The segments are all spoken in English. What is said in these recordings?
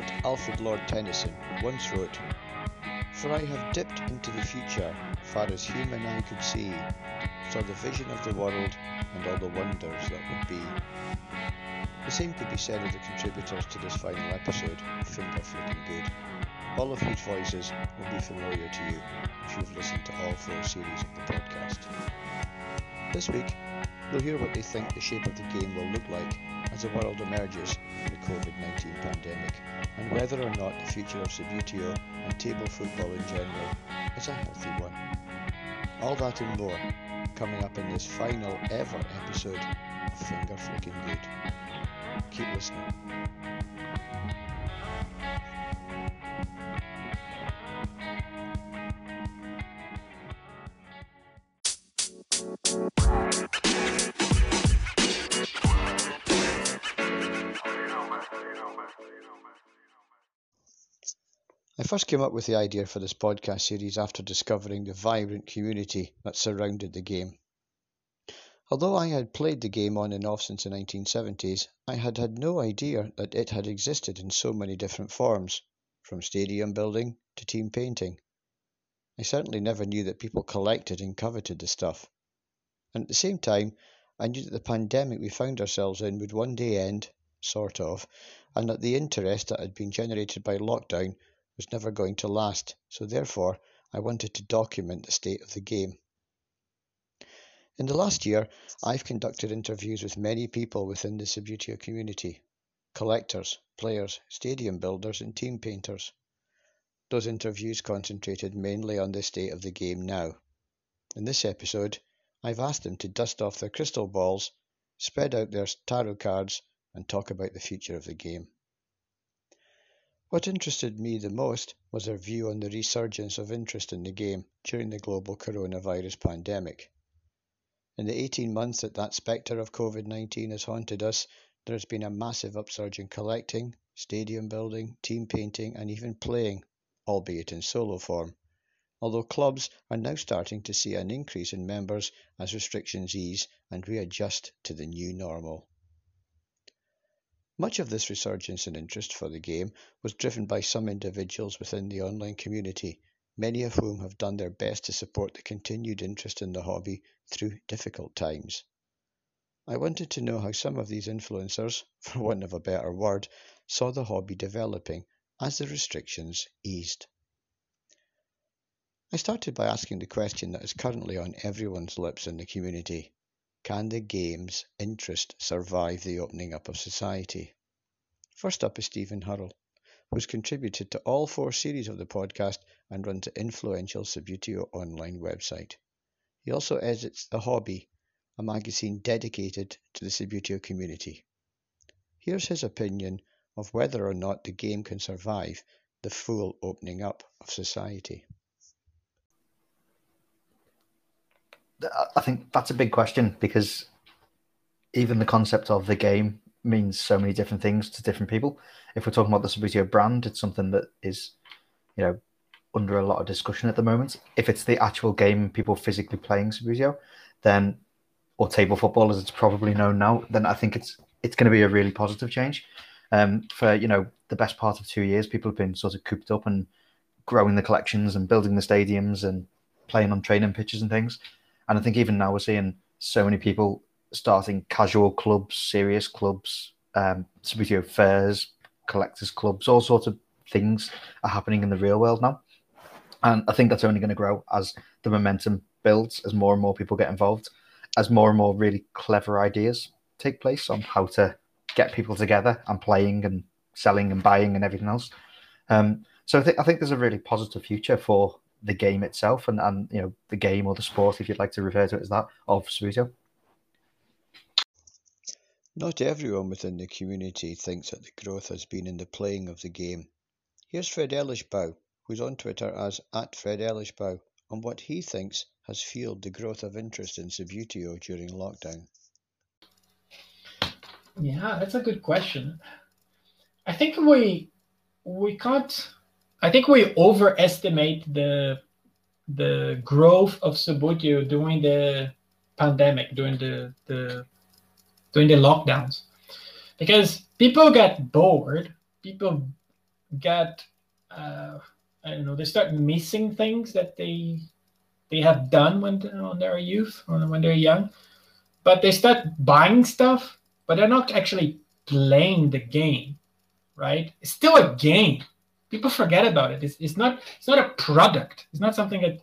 poet Alfred Lord Tennyson once wrote, "For I have dipped into the future, far as human eye could see, saw the vision of the world and all the wonders that would be." The same could be said of the contributors to this final episode, Finger Flickin' Good, all of whose voices will be familiar to you if you've listened to all four series of the podcast. This week, you'll hear what they think the shape of the game will look like as the world emerges from the COVID-19 pandemic, and whether or not the future of Subbuteo and table football in general is a healthy one. All that and more, coming up in this final ever episode of Finger Flickin' Good. Keep listening. I first came up with the idea for this podcast series after discovering the vibrant community that surrounded the game. Although I had played the game on and off since the 1970s, I had had no idea that it had existed in so many different forms, from stadium building to team painting. I certainly never knew that people collected and coveted the stuff. And at the same time, I knew that the pandemic we found ourselves in would one day end, sort of, and that the interest that had been generated by lockdown was never going to last, so therefore I wanted to document the state of the game. In the last year, I've conducted interviews with many people within the Subbuteo community: collectors, players, stadium builders and team painters. Those interviews concentrated mainly on the state of the game now. In this episode, I've asked them to dust off their crystal balls, spread out their tarot cards and talk about the future of the game. What interested me the most was their view on the resurgence of interest in the game during the global coronavirus pandemic. In the 18 months that spectre of COVID-19 has haunted us, there has been a massive upsurge in collecting, stadium building, team painting and even playing, albeit in solo form, although clubs are now starting to see an increase in members as restrictions ease and readjust to the new normal. Much of this resurgence in interest for the game was driven by some individuals within the online community, many of whom have done their best to support the continued interest in the hobby through difficult times. I wanted to know how some of these influencers, for want of a better word, saw the hobby developing as the restrictions eased. I started by asking the question that is currently on everyone's lips in the community: can the game's interest survive the opening up of society? First up is Stephen Hurrell, who's contributed to all four series of the podcast and runs an influential Subbuteo Online website. He also edits The Hobby, a magazine dedicated to the Subbuteo community. Here's his opinion of whether or not the game can survive the full opening up of society. I think that's a big question, because even the concept of the game means so many different things to different people. If we're talking about the Subbuteo brand, it's something that is, you know, under a lot of discussion at the moment. If it's the actual game, people physically playing Subbuteo, then, or table football as it's probably known now, then I think it's going to be a really positive change. For, you know, the best part of 2 years, people have been sort of cooped up and growing the collections and building the stadiums and playing on training pitches and things. And I think even now we're seeing so many people starting casual clubs, serious clubs, Subbuteo fairs, collectors clubs, all sorts of things are happening in the real world now. And I think that's only going to grow as the momentum builds, as more and more people get involved, as more and more really clever ideas take place on how to get people together and playing and selling and buying and everything else. So I think there's a really positive future for the game itself and you know, the game or the sport, if you'd like to refer to it as that, of Subbuteo. Not everyone within the community thinks that the growth has been in the playing of the game. Here's Fred Ellisbaugh, who's on Twitter as @FredEllisbaugh, on what he thinks has fueled the growth of interest in Subbuteo during lockdown. Yeah, that's a good question. I think we overestimate the growth of Subbuteo during the pandemic, during the lockdowns, because people got bored, people got, I don't know, they start missing things that they have done when they're youth or when they're young. But they start buying stuff, but they're not actually playing the game, right? It's still a game. People forget about it. It's not a product. It's not something that.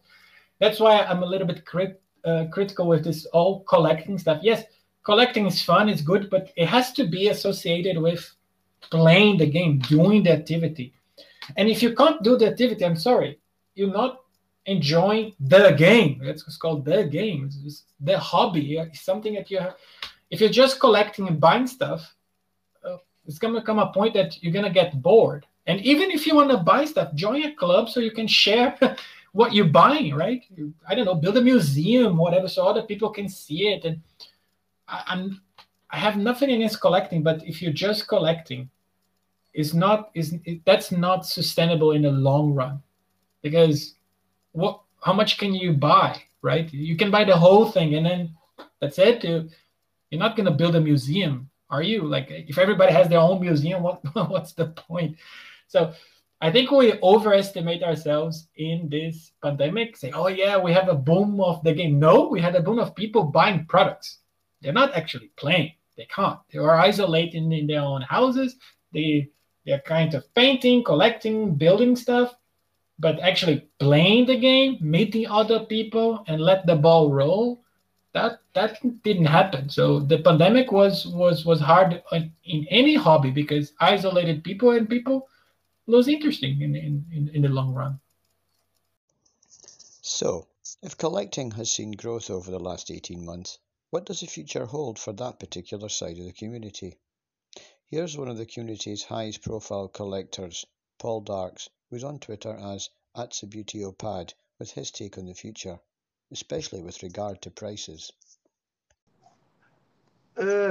That's why I'm a little bit critical with this all collecting stuff. Yes, collecting is fun, it's good, but it has to be associated with playing the game, doing the activity. And if you can't do the activity, I'm sorry, you're not enjoying the game. That's what's called the game. It's the hobby. It's something that you have. If you're just collecting and buying stuff, it's gonna come a point that you're gonna get bored. And even if you want to buy stuff, join a club so you can share what you're buying, right? I don't know, build a museum, whatever, so other people can see it. And I have nothing against collecting, but if you're just collecting, that's not sustainable in the long run, because how much can you buy, right? You can buy the whole thing, and then that's it. You're not gonna build a museum, are you? Like, if everybody has their own museum, what's the point? So I think we overestimate ourselves in this pandemic, say, oh yeah, we have a boom of the game. No, we had a boom of people buying products. They're not actually playing. They can't. They are isolating in their own houses. They're kind of painting, collecting, building stuff, but actually playing the game, meeting other people, and let the ball roll. That didn't happen. So the pandemic was hard in any hobby, because isolated people, and people lose interest in the long run. So, if collecting has seen growth over the last 18 months, what does the future hold for that particular side of the community? Here's one of the community's highest profile collectors, Paul Darx, who's on Twitter as @SubbuteoPad, with his take on the future, especially with regard to prices.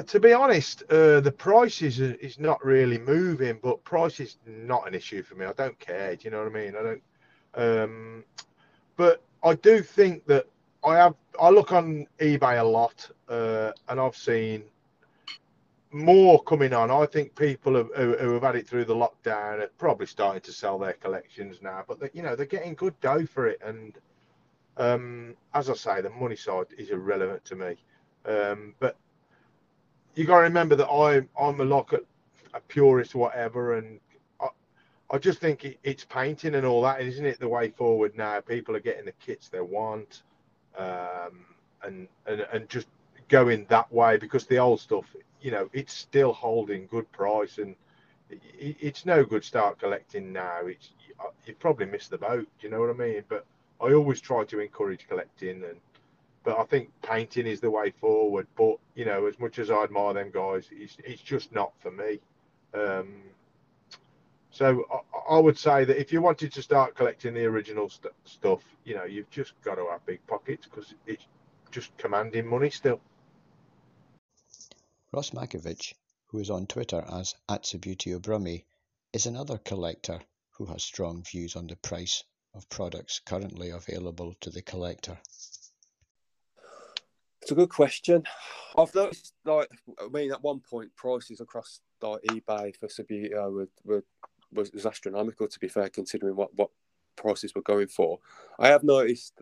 To be honest, the prices is not really moving, but price is not an issue for me. I don't care. Do you know what I mean? I don't. But I do think that I look on eBay a lot, and I've seen more coming on. I think people who have had it through the lockdown are probably starting to sell their collections now, but they're getting good dough for it. And as I say, the money side is irrelevant to me, but you got to remember that I'm a purist or whatever, and I just think it's painting and all that, isn't it, the way forward now? People are getting the kits they want, and just going that way, because the old stuff, it's still holding good price, and it's no good start collecting now. You probably missed the boat, do you know what I mean? But I always try to encourage collecting, but I think painting is the way forward. But as much as I admire them guys, it's just not for me. So I would say that if you wanted to start collecting the original stuff, you've just got to have big pockets, because it's just commanding money still. Ross Mankovich, who is on Twitter as @SubbuteoBrummy, is another collector who has strong views on the price of products currently available to the collector. It's a good question. I've noticed, at one point, prices across eBay for Subbuteo was astronomical, to be fair, considering what prices were going for. I have noticed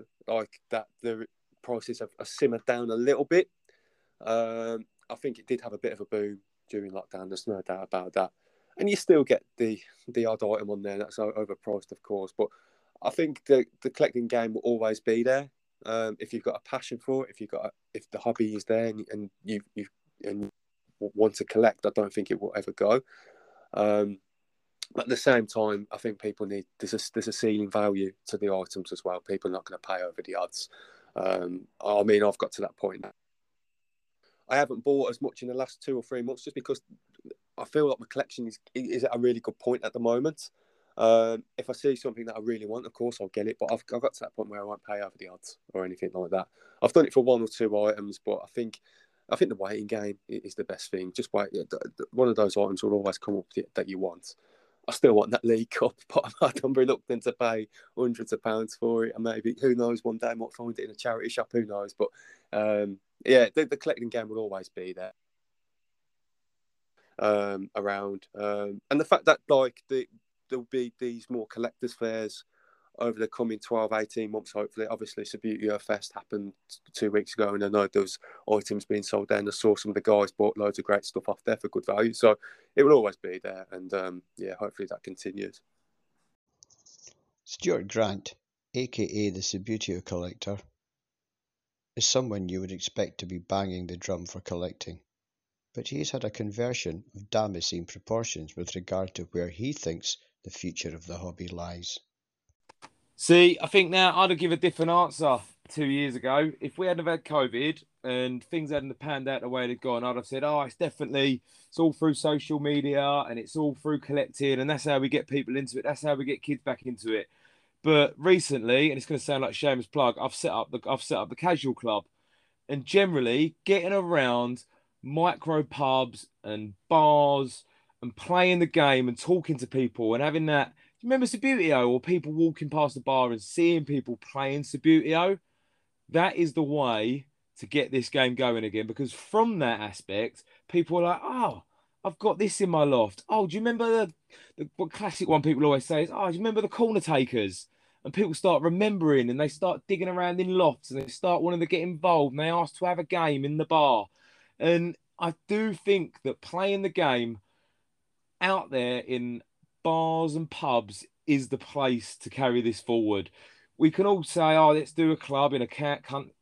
that the prices have simmered down a little bit. I think it did have a bit of a boom during lockdown. There's no doubt about that. And you still get the odd item on there that's overpriced, of course, but I think the collecting game will always be there. If you've got a passion for it, if the hobby is there and you want to collect, I don't think it will ever go. At the same time, I think people need there's a ceiling value to the items as well. People are not going to pay over the odds. I mean, I've got to that point. I haven't bought as much in the last 2 or 3 months, just because I feel like my collection is at a really good point at the moment. If I see something that I really want, of course I'll get it, but I've got to that point where I won't pay over the odds or anything like that. I've done it for 1 or 2 items, but I think the waiting game is the best thing. Just wait. One of those items will always come up that you want. I still want that League Cup, but I'm reluctant to pay hundreds of pounds for it, and maybe, who knows, one day I might find it in a charity shop, who knows. But the collecting game will always be there. And the fact that there'll be these more collectors fairs over the coming 12, 18 months, hopefully. Obviously, Subbuteo Fest happened 2 weeks ago, and I know there was items being sold there, and I saw some of the guys bought loads of great stuff off there for good value. So it will always be there, and yeah, hopefully that continues. Stuart Grant, a.k.a. the Subbuteo Collector, is someone you would expect to be banging the drum for collecting, but he's had a conversion of Damascene proportions with regard to where he thinks the future of the hobby lies. See, I think now I'd have given a different answer 2 years ago. If we hadn't have had COVID and things hadn't panned out the way they'd gone, I'd have said, oh, it's all through social media and it's all through collecting, and that's how we get people into it. That's how we get kids back into it. But recently, and it's going to sound like shameless plug, I've set up the Casual Club, and generally getting around micro pubs and bars and playing the game and talking to people and having that. Remember Subbuteo, or people walking past the bar and seeing people playing Subbuteo? That is the way to get this game going again, because from that aspect, people are like, oh, I've got this in my loft. Oh, do you remember the classic one people always say is, oh, do you remember the corner takers? And people start remembering, and they start digging around in lofts, and they start wanting to get involved, and they ask to have a game in the bar. And I do think that playing the game out there in bars and pubs is the place to carry this forward. We can all say, oh, let's do a club in a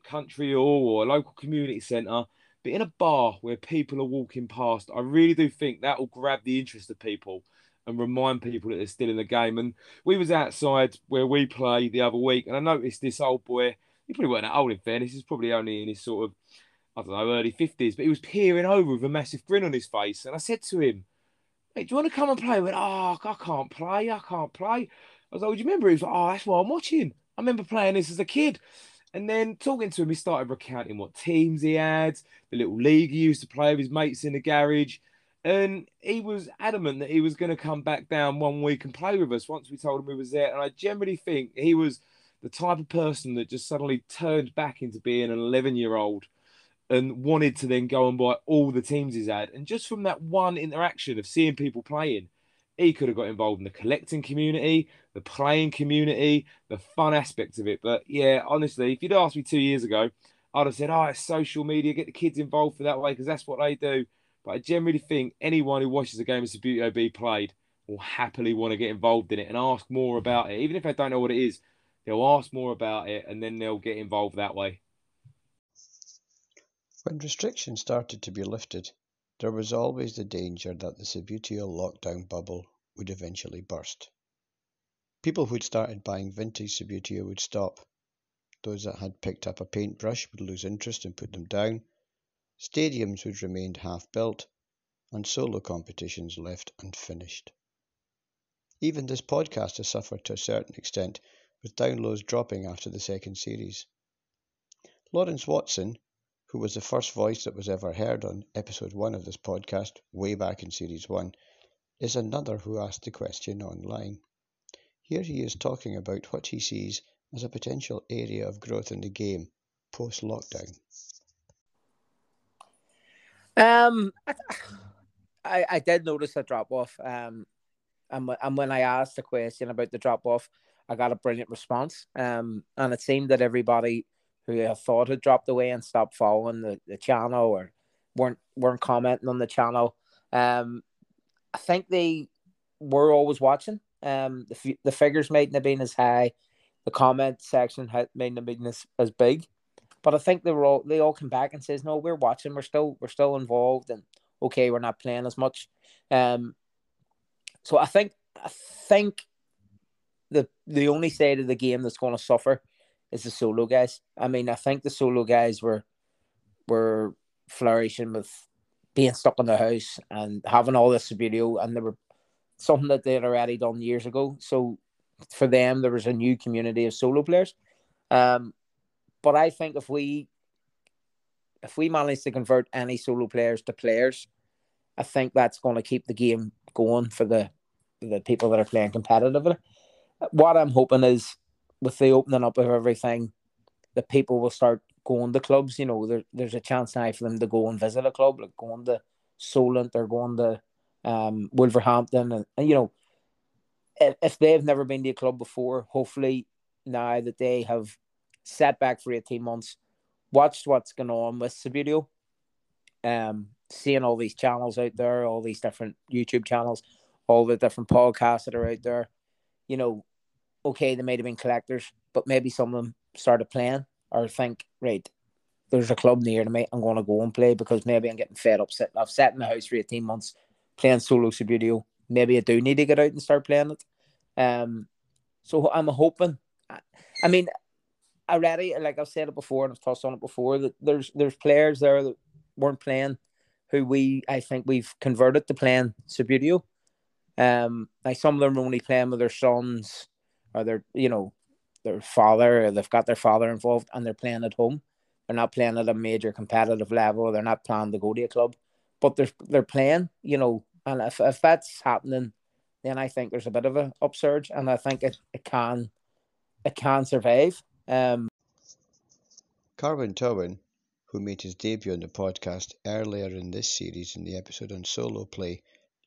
country or a local community centre, but in a bar where people are walking past, I really do think that will grab the interest of people and remind people that they're still in the game. And we was outside where we play the other week, and I noticed this old boy, he probably wasn't that old in fairness, he's probably only in his sort of, I don't know, early 50s, but he was peering over with a massive grin on his face. And I said to him, hey, do you want to come and play? He went, oh, I can't play. I was like, well, do you remember? He was like, oh, that's why I'm watching. I remember playing this as a kid. And then talking to him, he started recounting what teams he had, the little league he used to play with his mates in the garage. And he was adamant that he was going to come back down one week and play with us once we told him we was there. And I generally think he was the type of person that just suddenly turned back into being an 11-year-old and wanted to then go and buy all the teams he's had. And just from that one interaction of seeing people playing, he could have got involved in the collecting community, the playing community, the fun aspects of it. But yeah, honestly, if you'd asked me 2 years ago, I'd have said, oh, it's social media, get the kids involved for that way, because that's what they do. But I generally think anyone who watches a game of Subbuteo be played will happily want to get involved in it and ask more about it. Even if they don't know what it is, they'll ask more about it, and then they'll get involved that way. When restrictions started to be lifted, there was always the danger that the Subbuteo lockdown bubble would eventually burst. People who'd started buying vintage Subbuteo would stop. Those that had picked up a paintbrush would lose interest and put them down. Stadiums would remain half-built, and solo competitions left unfinished. Even this podcast has suffered to a certain extent, with downloads dropping after the second series. Lawrence Watson, who was the first voice that was ever heard on episode 1 of this podcast, way back in series 1, is another who asked the question online. Here he is talking about what he sees as a potential area of growth in the game post-lockdown. I did notice a drop-off, and when I asked the question about the drop-off, I got a brilliant response, and it seemed that everybody who I thought had dropped away and stopped following the channel or weren't commenting on the channel. I think they were always watching. The figures mightn't have been as high, the comment section mightn't have been as big, but I think they all came back and says, no, we're watching, we're still involved, and okay, we're not playing as much. So I think the only side of the game that's going to suffer is the solo guys. I mean, I think the solo guys were flourishing with being stuck in the house and having all this video, and they were something that they had already done years ago. So for them, there was a new community of solo players. But I think if we manage to convert any solo players to players, I think that's going to keep the game going for the people that are playing competitively. What I'm hoping is, with the opening up of everything, the people will start going to clubs. You know, there's a chance now for them to go and visit a club, like going to Solent or going to Wolverhampton, and you know, if they've never been to a club before, hopefully now that they have sat back for 18 months, watched what's going on with Subbuteo, seeing all these channels out there, all these different YouTube channels, all the different podcasts that are out there, you know, okay, they might have been collectors, but maybe some of them started playing or think, right, there's a club near to me, I'm going to go and play because maybe I'm getting fed up. I've sat in the house for 18 months playing solo Subbuteo. Maybe I do need to get out and start playing it. So I'm hoping, I mean, already, like I've said it before and I've touched on it before, that there's players there that weren't playing who I think we've converted to playing Subbuteo. Like some of them are only playing with their sons or their, you know, their father, or they've got their father involved and they're playing at home. They're not playing at a major competitive level. They're not planning to go to a club, but they're playing, you know, and if that's happening, then I think there's a bit of an upsurge and I think it can survive. Carwin Towin, who made his debut on the podcast earlier in this series in the episode on solo play,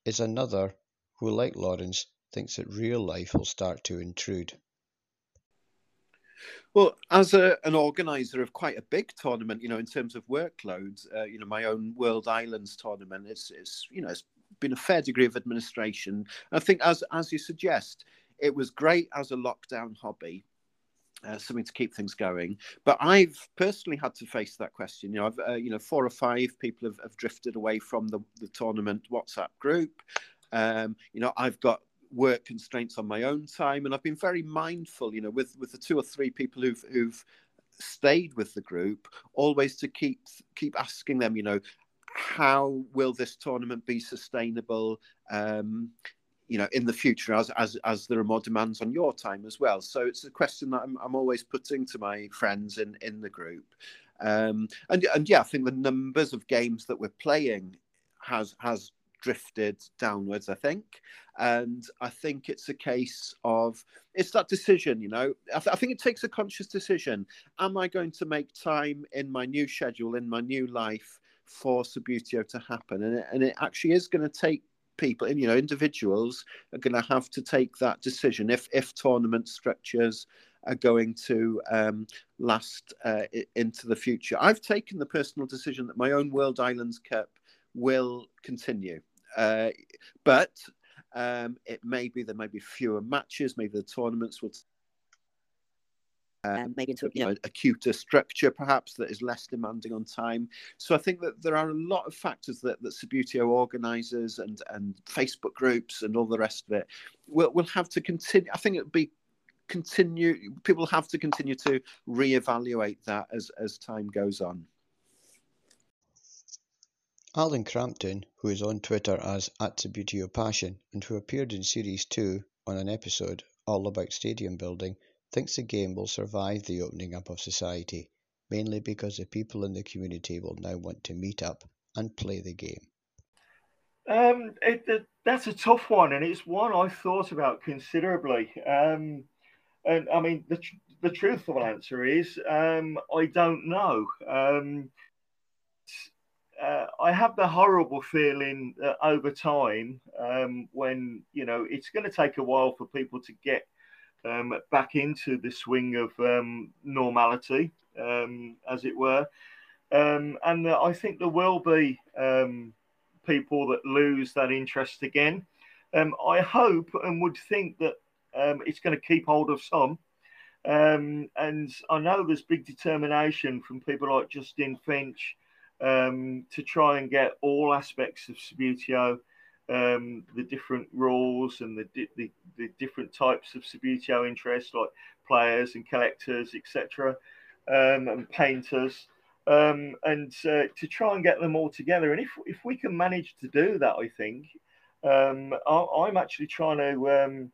is another who, like Lawrence, thinks that real life will start to intrude. Well, as an organizer of quite a big tournament, you know, in terms of workloads, you know, my own World Islands tournament, it's been a fair degree of administration. I think, as you suggest, it was great as a lockdown hobby. Something to keep things going, but I've personally had to face that question. You know, I've you know, 4 or 5 people have drifted away from the tournament WhatsApp group. You know, I've got work constraints on my own time, and I've been very mindful. You know, with the 2 or 3 people who've stayed with the group, always to keep asking them, you know, how will this tournament be sustainable? You know, in the future, as there are more demands on your time as well. So it's a question that I'm always putting to my friends in the group. And yeah, I think the numbers of games that we're playing has drifted downwards, I think. And I think it's a case of, it's that decision, you know. I think it takes a conscious decision. Am I going to make time in my new schedule, in my new life, for Subbuteo to happen? And it actually is going to take people, and you know, individuals are going to have to take that decision if tournament structures are going to last into the future. I've taken the personal decision that my own World Islands Cup will continue, but it may be there may be fewer matches, maybe the tournaments will maybe into, you know, a cuter structure perhaps that is less demanding on time. So I think that there are a lot of factors that Subbuteo organisers and Facebook groups and all the rest of it will have to continue. I think people have to continue to reevaluate that as time goes on. Alan Crampton, who is on Twitter as @SubbuteoPassion and who appeared in series 2 on an episode all about stadium building, thinks the game will survive the opening up of society, mainly because the people in the community will now want to meet up and play the game. That's a tough one, and it's one I've thought about considerably. And I mean, the truthful answer is I don't know. I have the horrible feeling that over time, when, you know, it's going to take a while for people to get back into the swing of normality, as it were. And I think there will be people that lose that interest again. I hope and would think that it's going to keep hold of some. And I know there's big determination from people like Justin Finch to try and get all aspects of Subbuteo, the different rules and the different types of Subbuteo interest, like players and collectors, etc., and painters, and to try and get them all together. And if we can manage to do that, I think I'm actually trying to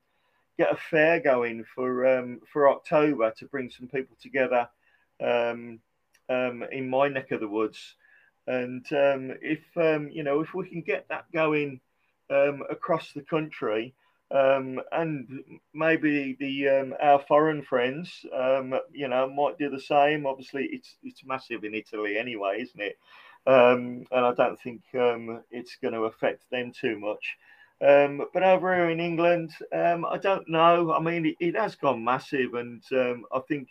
get a fair going for October to bring some people together in my neck of the woods. And if we can get that going across the country, and maybe our foreign friends, you know, might do the same. Obviously, it's massive in Italy anyway, isn't it? And I don't think it's going to affect them too much. But over here in England, I don't know. I mean, it has gone massive. And I think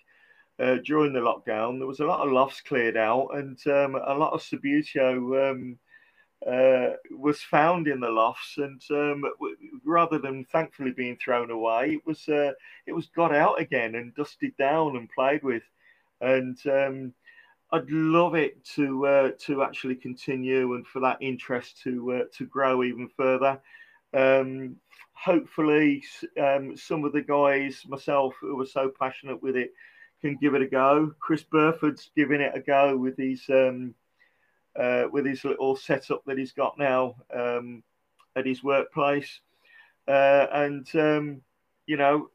during the lockdown, there was a lot of lofts cleared out, and a lot of Subbuteo was found in the lofts. And rather than thankfully being thrown away, it was got out again and dusted down and played with. And I'd love it to actually continue and for that interest to grow even further. Hopefully, some of the guys, myself, who were so passionate with it, can give it a go. Chris Burford's giving it a go with his little setup that he's got now at his workplace. You know,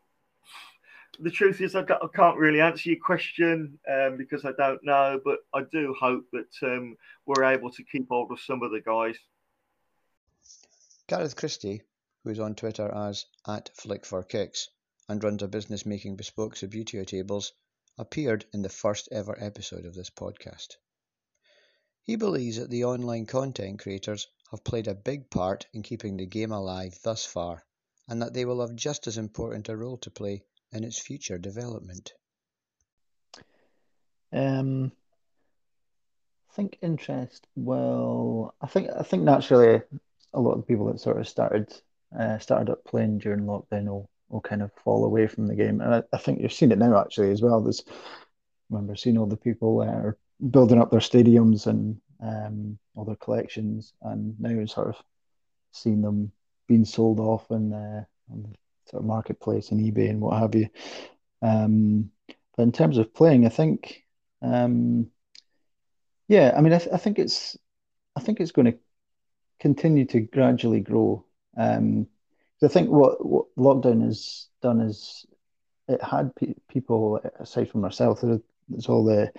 the truth is I can't really answer your question because I don't know, but I do hope that we're able to keep hold of some of the guys. Gareth Christie, who is on Twitter as @flickforkicks and runs a business making bespoke Subbuteo tables, appeared in the first ever episode of this podcast. He believes that the online content creators have played a big part in keeping the game alive thus far, and that they will have just as important a role to play in its future development. I think interest will. I think naturally, a lot of the people that sort of started up playing during lockdown will kind of fall away from the game, and I think you've seen it now actually as well. There's, I remember seeing all the people are building up their stadiums and all their collections, and now you're sort of seeing them being sold off on the sort of marketplace and eBay and what have you. But in terms of playing, I think, I think it's going to continue to gradually grow. I think what lockdown has done is it had people, aside from myself, there's all the,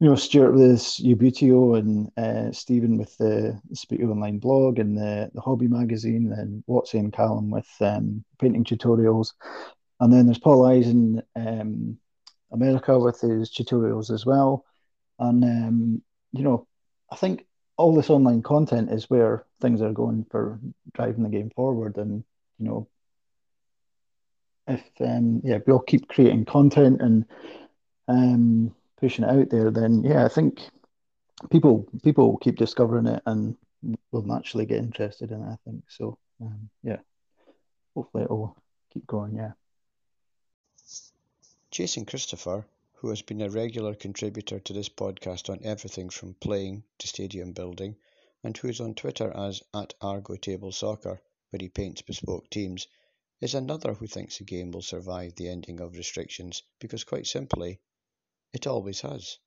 you know, Stuart with this Subbuteo and Stephen with the Speak Your Online blog and the Hobby magazine, and Watson and Callum with painting tutorials. And then there's Paul Eyes in America with his tutorials as well. And, you know, I think all this online content is where things are going for driving the game forward. And, you know, if we all keep creating content and pushing it out there, then I think people will keep discovering it and will naturally get interested in it, I think. So hopefully it will keep going. Jason Christopher, who has been a regular contributor to this podcast on everything from playing to stadium building, and who is on Twitter as @ArgoTableSoccer, where he paints bespoke teams, is another who thinks the game will survive the ending of restrictions because, quite simply, it always has.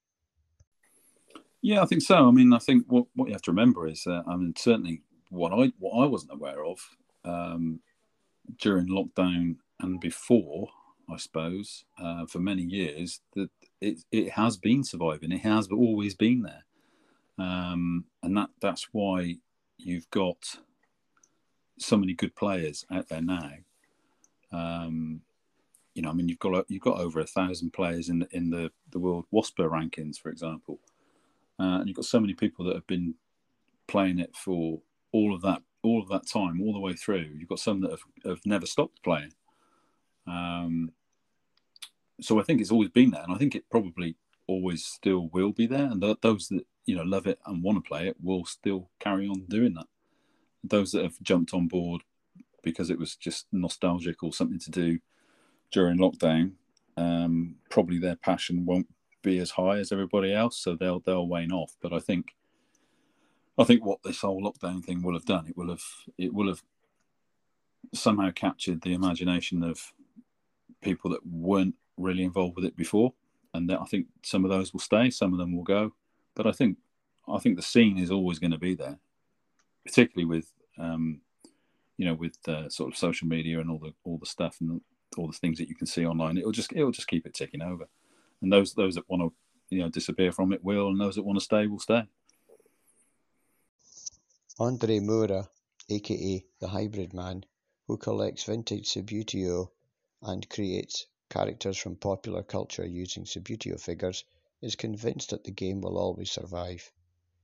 Yeah, I think so. I mean, I think what you have to remember is that, I mean, certainly what I wasn't aware of during lockdown and before, I suppose, for many years, that it has been surviving. It has always been there. And that's why you've got so many good players out there now. You know, I mean, you've got over 1,000 players in the World WASPA rankings, for example. And you've got so many people that have been playing it for all of that time, all the way through. You've got some that have never stopped playing. So I think it's always been there, and I think it probably always still will be there. And those that, you know, love it and want to play it will still carry on doing that. Those that have jumped on board because it was just nostalgic or something to do during lockdown, probably their passion won't be as high as everybody else, so they'll wane off. But I think what this whole lockdown thing will have done, it will have somehow captured the imagination of people that weren't really involved with it before, and I think some of those will stay, some of them will go, but I think the scene is always going to be there, particularly with sort of social media and all the stuff and all the things that you can see online. It'll just keep it ticking over, and those that want to, you know, disappear from it will, and those that want to stay will stay. Andre Moura, aka the Hybrid Man, who collects vintage Subbuteo and creates characters from popular culture using Subbuteo figures, is convinced that the game will always survive.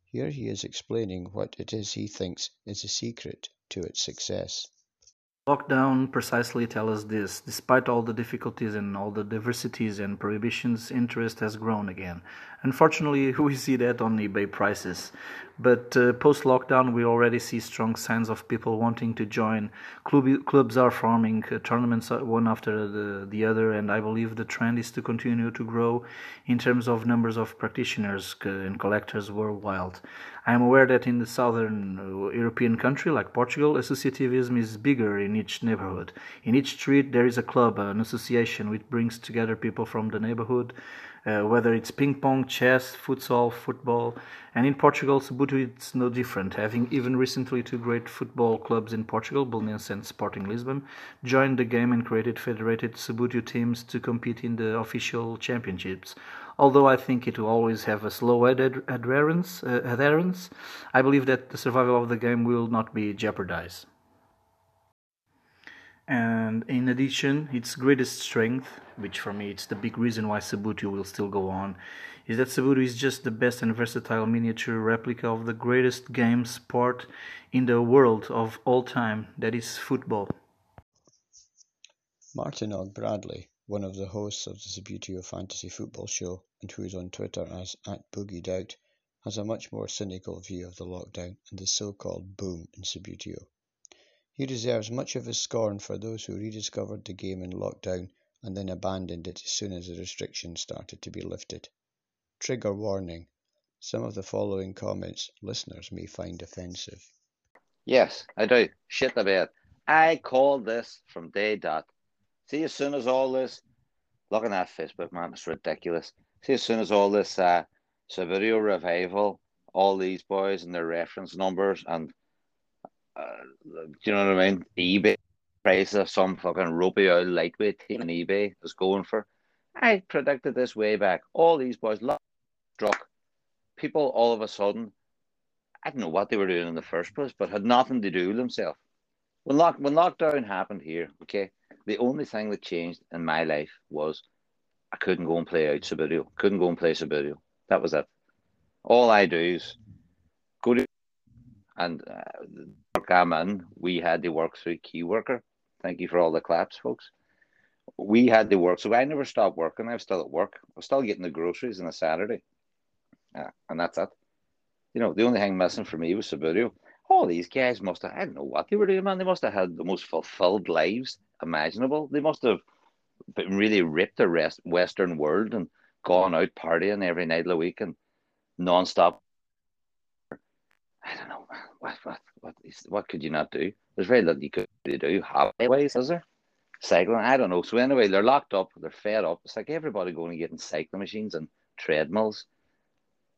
Here he is explaining what it is he thinks is the secret to its success. Lockdown precisely tells us this. Despite all the difficulties and all the diversities and prohibitions, interest has grown again. Unfortunately, we see that on eBay prices. But post-lockdown, we already see strong signs of people wanting to join. Clubs are forming, tournaments are one after the other, and I believe the trend is to continue to grow in terms of numbers of practitioners and collectors worldwide. I am aware that in the southern European country, like Portugal, associativism is bigger in each neighborhood. In each street there is a club, an association, which brings together people from the neighborhood, whether it's ping pong, chess, futsal, football. And in Portugal, Subbuteo, it's no different, having even recently two great football clubs in Portugal, Belenenses and Sporting Lisbon, joined the game and created federated Subbuteo teams to compete in the official championships. Although I think it will always have a slow adherence, I believe that the survival of the game will not be jeopardized. And in addition, its greatest strength, which for me it's the big reason why Subbuteo will still go on, is that Subbuteo is just the best and versatile miniature replica of the greatest game sport in the world of all time, that is football. Martin Og Bradley, one of the hosts of the Subbuteo Fantasy Football Show, and who is on Twitter as @BoogieDoubt, has a much more cynical view of the lockdown and the so-called boom in Subbuteo. He deserves much of his scorn for those who rediscovered the game in lockdown and then abandoned it as soon as the restrictions started to be lifted. Trigger warning, some of the following comments listeners may find offensive. Yes, I do. Shit the bed. I called this from day dot. See, as soon as all this... Look at that Facebook, man, it's ridiculous. See, as soon as all this Subbuteo revival, all these boys and their reference numbers and... do you know what I mean? eBay price of some fucking ropey old lightweight team on eBay is going for. I predicted this way back. All these boys struck. People all of a sudden, I don't know what they were doing in the first place, but had nothing to do with themselves. When lockdown happened here, okay, the only thing that changed in my life was I couldn't go and play out Subbuteo. Couldn't go and play Subbuteo. That was it. All I do is go to and I'm in, we had to work through Key Worker. Thank you for all the claps, folks. We had to work, so I never stopped working. I was still at work. I was still getting the groceries on a Saturday. And that's it. You know, the only thing missing for me was Subbuteo. All these guys must have, I don't know what they were doing, man. They must have had the most fulfilled lives imaginable. They must have been really ripped the Western world and gone out partying every night of the week and non-stop. I don't know, man. What could you not do? There's very little you could do. Highways, is there? Cycling, I don't know. So anyway, they're locked up. They're fed up. It's like everybody going and getting cycling machines and treadmills.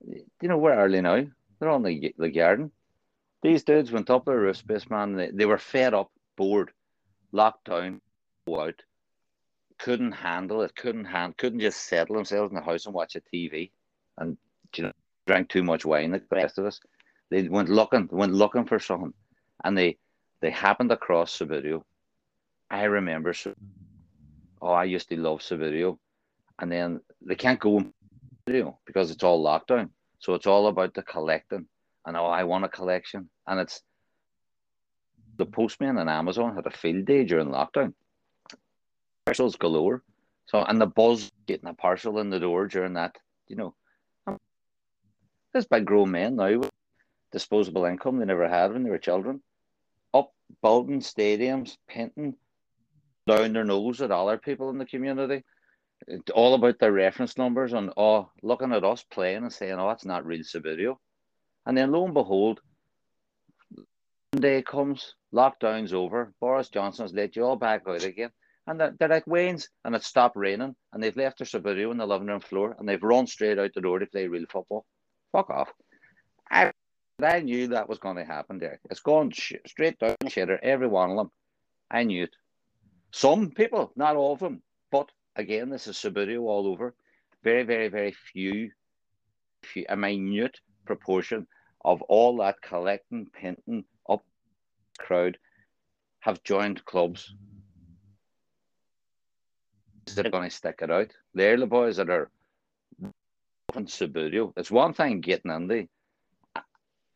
You know, we're early now. They're on the garden. These dudes went up their roof space, man. They were fed up, bored, locked down, go out, couldn't handle it, couldn't just settle themselves in the house and watch a TV and, you know, drank too much wine like the rest of us. They went looking for something, and they happened across Subbuteo. I remember, I used to love Subbuteo, and then they can't go on Subbuteo because it's all locked down. So it's all about the collecting, and I want a collection. And it's the postman and Amazon had a field day during lockdown. Parcels galore. So and the buzz getting a parcel in the door during that, you know, this by grown men now. Disposable income they never had when they were children, up building stadiums, painting down their nose at other people in the community. It's all about their reference numbers and looking at us playing and saying, oh, that's not real Subbuteo. And then lo and behold, one day comes, lockdown's over, Boris Johnson's let you all back out again, and they're like Wayne's, and it stopped raining, and they've left their Subbuteo on the living room floor, and they've run straight out the door to play real football. Fuck off. I knew that was going to happen there. It's gone straight down the shitter, every one of them. I knew it. Some people, not all of them. But again, this is Subbuteo all over. Very, very, very few, a minute proportion of all that collecting, painting, up crowd have joined clubs. They're going to stick it out. They're the boys that are in Subbuteo. It's one thing getting in there.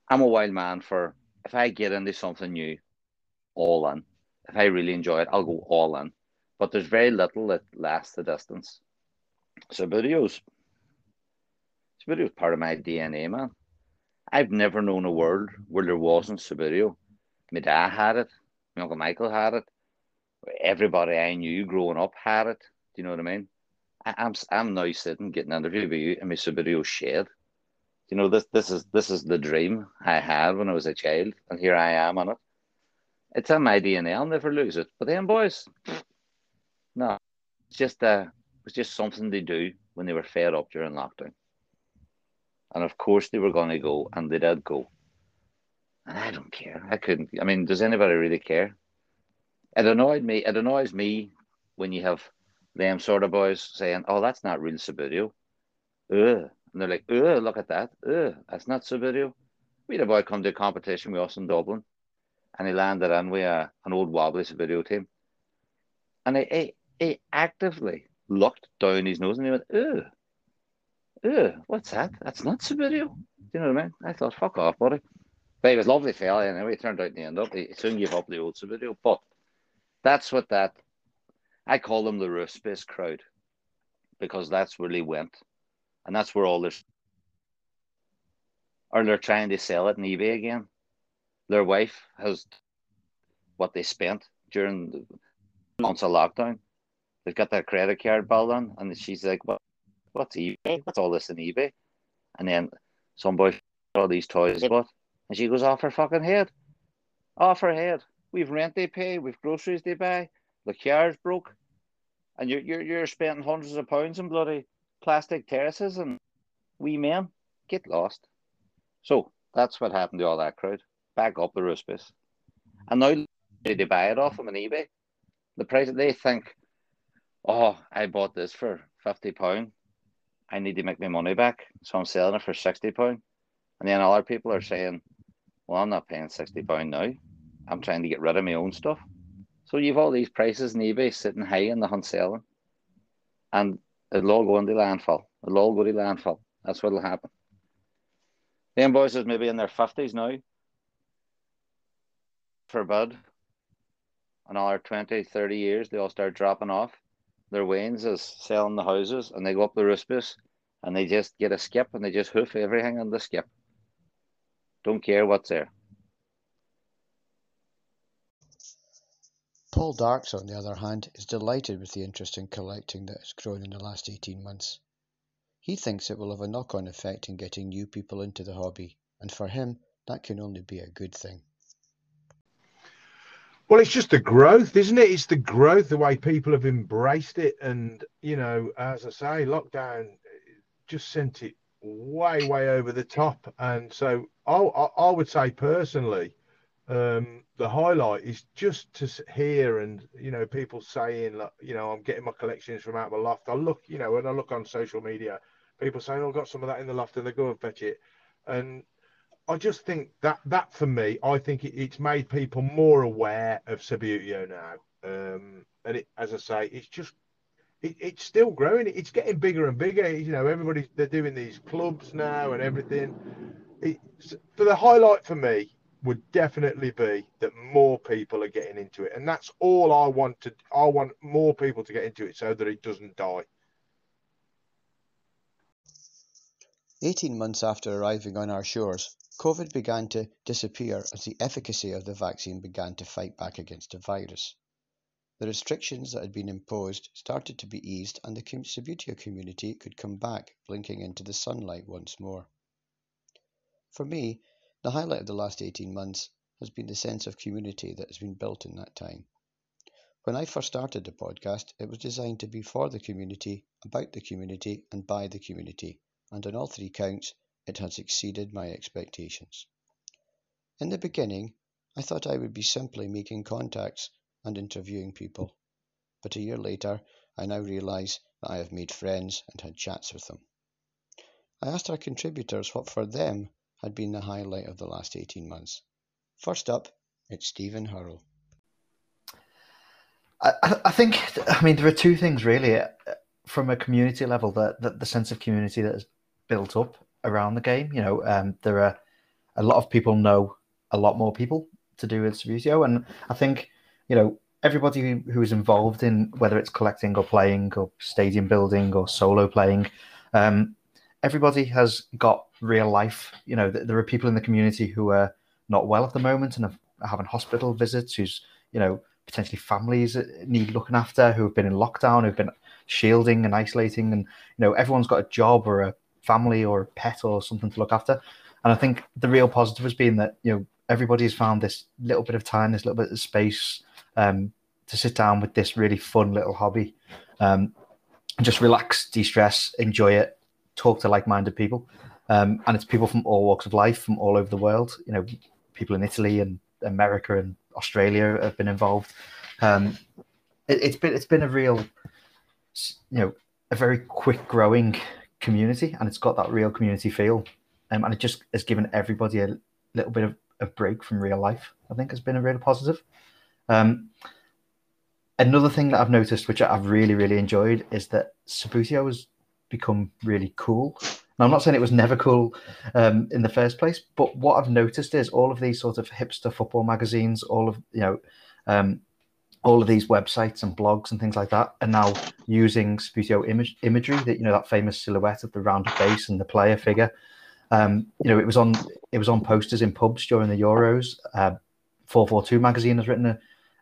I'm a wild man for if I get into something new, all in. if I really enjoy it, I'll go all in. But there's very little that lasts the distance. Subbuteo's part of my DNA, man. I've never known a world where there wasn't Subbuteo. My dad had it. My Uncle Michael had it. Everybody I knew growing up had it. Do you know what I mean? I'm now sitting getting interviewed by you in my Subbuteo shed. You know, this is the dream I had when I was a child, and here I am on it. It's in my DNA. I'll never lose it. But then, boys, no, it's just something they do when they were fed up during lockdown. And of course they were going to go, and they did go. And I don't care. I couldn't. I mean, does anybody really care? It annoyed me. It annoys me when you have them sort of boys saying, "Oh, that's not real Subbuteo." Ugh. And they're like, "Ugh, look at that. Ugh, that's not Subbuteo." We had a boy come to a competition with us in Dublin, and he landed in with an old wobbly Subbuteo team. And he actively looked down his nose, and he went, "Ugh. Ew, what's that? That's not Subbuteo." Do you know what I mean? I thought, fuck off, buddy. But he was a lovely fella, and anyway, he turned out in the end up. He soon gave up the old Subbuteo. But that's what I call them the roof space crowd, because that's where they went. And that's where all this, or they're trying to sell it on eBay again. Their wife has what they spent during the months of lockdown. They've got their credit card bill on, and she's like, "What? What's eBay? What's all this on eBay?" And then somebody all these toys bought, and she goes off her fucking head. Off her head. We've rent they pay, we've groceries they buy, the car's broke, and you're spending hundreds of pounds on bloody plastic terraces and wee men. Get lost. So that's what happened to all that crowd. Back up the roof space. And now they buy it off them on eBay. The price they think, "Oh, I bought this for £50. I need to make my money back, so I'm selling it for £60. And then other people are saying, "Well, I'm not paying £60 now. I'm trying to get rid of my own stuff." So you've all these prices on eBay sitting high in the hunt selling. And it'll all go into landfill. It'll all go to landfill. That's what'll happen. The invoices may be in their 50s now. Forbid. Another 20, 30 years, they all start dropping off. Their wains is selling the houses, and they go up the roof space, and they just get a skip, and they just hoof everything on the skip. Don't care what's there. Paul Darx, on the other hand, is delighted with the interest in collecting that has grown in the last 18 months. He thinks it will have a knock-on effect in getting new people into the hobby, and for him, that can only be a good thing. Well, it's just the growth, isn't it? It's the growth, the way people have embraced it. And, you know, as I say, lockdown just sent it way, way over the top. And so I would say personally, the highlight is just to hear and, you know, people saying, like, you know, "I'm getting my collections from out of the loft." I look, you know, when I look on social media, people saying, "Oh, I've got some of that in the loft," and they go and fetch it. And I just think that for me, I think it's made people more aware of Subbuteo now. And it, as I say, it's just, it's still growing. It's getting bigger and bigger. You know, they're doing these clubs now and everything. For the highlight for me would definitely be that more people are getting into it. And that's all I want to, I want more people to get into it so that it doesn't die. 18 months after arriving on our shores, COVID began to disappear as the efficacy of the vaccine began to fight back against the virus. The restrictions that had been imposed started to be eased, and the Subbuteo community could come back, blinking into the sunlight once more. For me, the highlight of the last 18 months has been the sense of community that has been built in that time. When I first started the podcast, it was designed to be for the community, about the community, and by the community. And on all three counts, it has exceeded my expectations. In the beginning, I thought I would be simply making contacts and interviewing people, but a year later, I now realise that I have made friends and had chats with them. I asked our contributors what for them had been the highlight of the last 18 months. First up, it's Stephen Hurrell. I think, I mean, there are two things really from a community level, that the sense of community that is built up around the game. You know, there are a lot of people know a lot more people to do with Subbuteo, and I think you know, everybody who is involved in, whether it's collecting or playing or stadium building or solo playing, everybody has got real life. You know, there are people in the community who are not well at the moment and are having hospital visits, who's, you know, potentially families need looking after, who have been in lockdown, who've been shielding and isolating. And, you know, everyone's got a job or a family or a pet or something to look after. And I think the real positive has been that, you know, everybody's found this little bit of time, this little bit of space to sit down with this really fun little hobby, just relax, de-stress, enjoy it, talk to like-minded people. And it's people from all walks of life, from all over the world. You know, people in Italy and America and Australia have been involved. It's been a real, you know, a very quick growing community, and it's got that real community feel. And it just has given everybody a little bit of a break from real life. I think has been a real positive. Another thing that I've noticed, which I've really, really enjoyed, is that Subbuteo has become really cool. Now, I'm not saying it was never cool in the first place, but what I've noticed is all of these sort of hipster football magazines, all of, you know, all of these websites and blogs and things like that are now using Subbuteo imagery, that, you know, that famous silhouette of the rounded base and the player figure. You know, it was on posters in pubs during the Euros. 442 magazine has written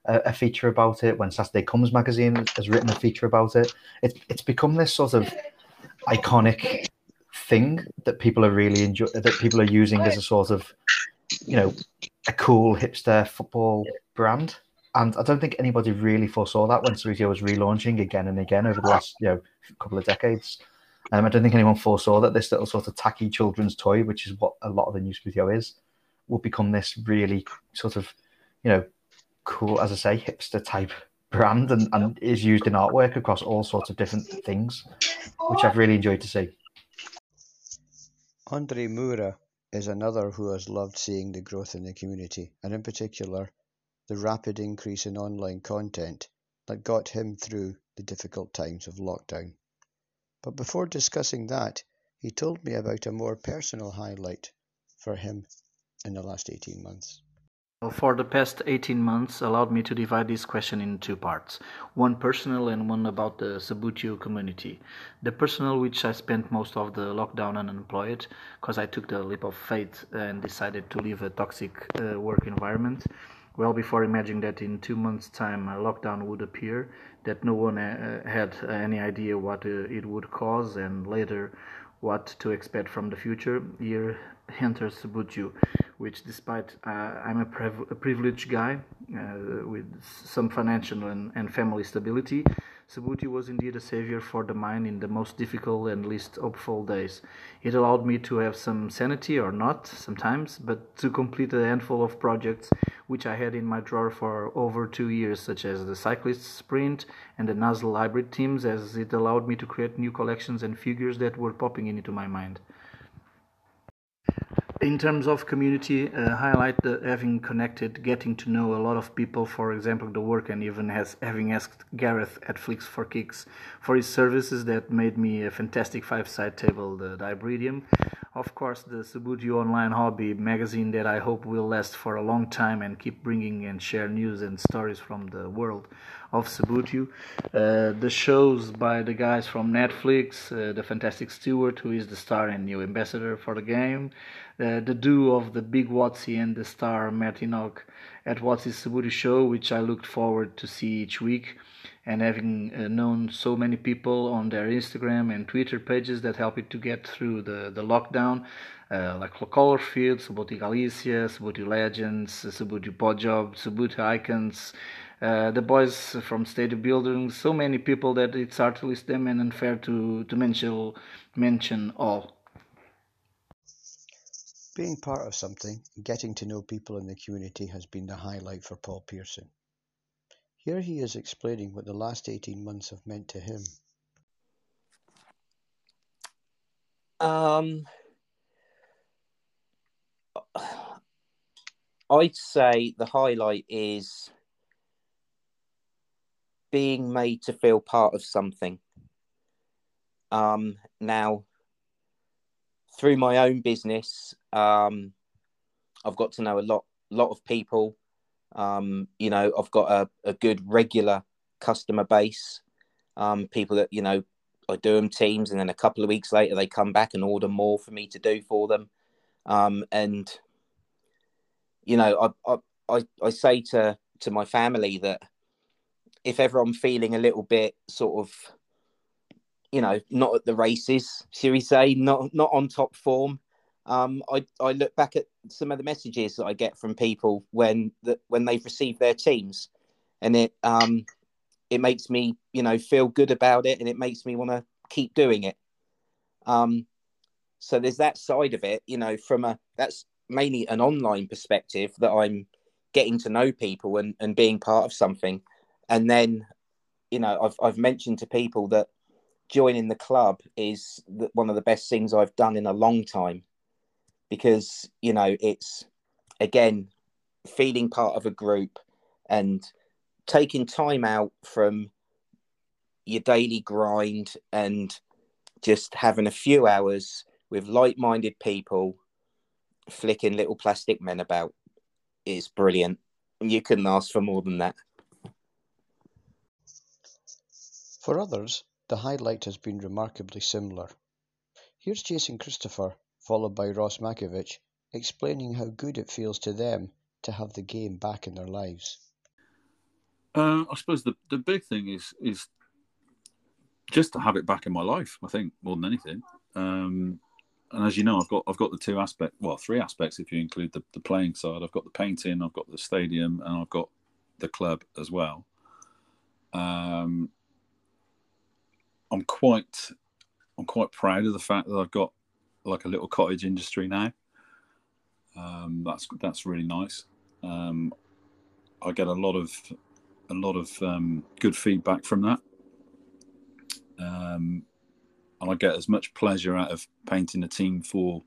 a feature about it. When Saturday Comes magazine has written a feature about it. It's become this sort of iconic thing that people are really using as a sort of, you know, a cool hipster football brand. And I don't think anybody really foresaw that when Subbuteo was relaunching again and again over the last, you know, couple of decades. I don't think anyone foresaw that this little sort of tacky children's toy, which is what a lot of the new Subbuteo is, will become this really sort of, you know, cool, as I say, hipster type brand, and is used in artwork across all sorts of different things, which I've really enjoyed to see. Andre Moura is another who has loved seeing the growth in the community, and in particular, the rapid increase in online content that got him through the difficult times of lockdown. But before discussing that, he told me about a more personal highlight for him in the last 18 months. Well, for the past 18 months allowed me to divide this question in two parts, one personal and one about the Subbuteo community. The personal, which I spent most of the lockdown unemployed, because I took the leap of faith and decided to leave a toxic work environment. Well, before imagining that in 2 months' time a lockdown would appear, that no one had any idea what it would cause, and later what to expect from the future, here enters Subbuteo, which, despite I'm a privileged guy with some financial and family stability, Subbuteo was indeed a savior for the mind in the most difficult and least hopeful days. It allowed me to have some sanity, or not sometimes, but to complete a handful of projects which I had in my drawer for over 2 years, such as the cyclist sprint and the nozzle hybrid teams, as it allowed me to create new collections and figures that were popping into my mind. In terms of community, highlight the having connected, getting to know a lot of people, for example, the work, and even having asked Gareth at Flicks for Kicks for his services that made me a fantastic five-side table, the Hybridium. Of course, the Subbuteo Online Hobby magazine that I hope will last for a long time and keep bringing and share news and stories from the world of Subbuteo. The shows by the guys from Netflix, the fantastic Stewart, who is the star and new ambassador for the game, the duo of the Big Watsy and the star Martin Og at Watsy's Subbuteo show, which I looked forward to see each week, and having known so many people on their Instagram and Twitter pages that helped it to get through the lockdown, like Colorfield, Subbuteo Galicia, Subbuteo Legends, Subbuteo Podjob, Subbuteo Icons, the boys from Stadium Building, so many people that it's hard to list them and unfair to mention all. Being part of something, getting to know people in the community has been the highlight for Paul Pearson. Here he is explaining what the last 18 months have meant to him. I'd say the highlight is being made to feel part of something. Now, through my own business, I've got to know a lot of people. You know, I've got a good regular customer base, people that, you know, I do them teams, and then a couple of weeks later they come back and order more for me to do for them. And, you know, I say to my family that if ever I'm feeling a little bit sort of, you know, not at the races, shall we say, not on top form, I look back at some of the messages that I get from people when they've received their teams, and it makes me, you know, feel good about it, and it makes me want to keep doing it. So there's that side of it, you know, that's mainly an online perspective, that I'm getting to know people and being part of something. And then, you know, I've mentioned to people that joining the club is one of the best things I've done in a long time, because, you know, it's, again, feeling part of a group and taking time out from your daily grind and just having a few hours with like-minded people flicking little plastic men about is brilliant. You couldn't ask for more than that. For others, the highlight has been remarkably similar. Here's Jason Christopher, followed by Ross Mankovich, explaining how good it feels to them to have the game back in their lives. I suppose the big thing is just to have it back in my life, I think, more than anything. And as you know, I've got the two aspects, well, three aspects if you include the playing side. I've got the painting, I've got the stadium, and I've got the club as well. I'm quite proud of the fact that I've got like a little cottage industry now. That's really nice. I get a lot of good feedback from that, and I get as much pleasure out of painting a team for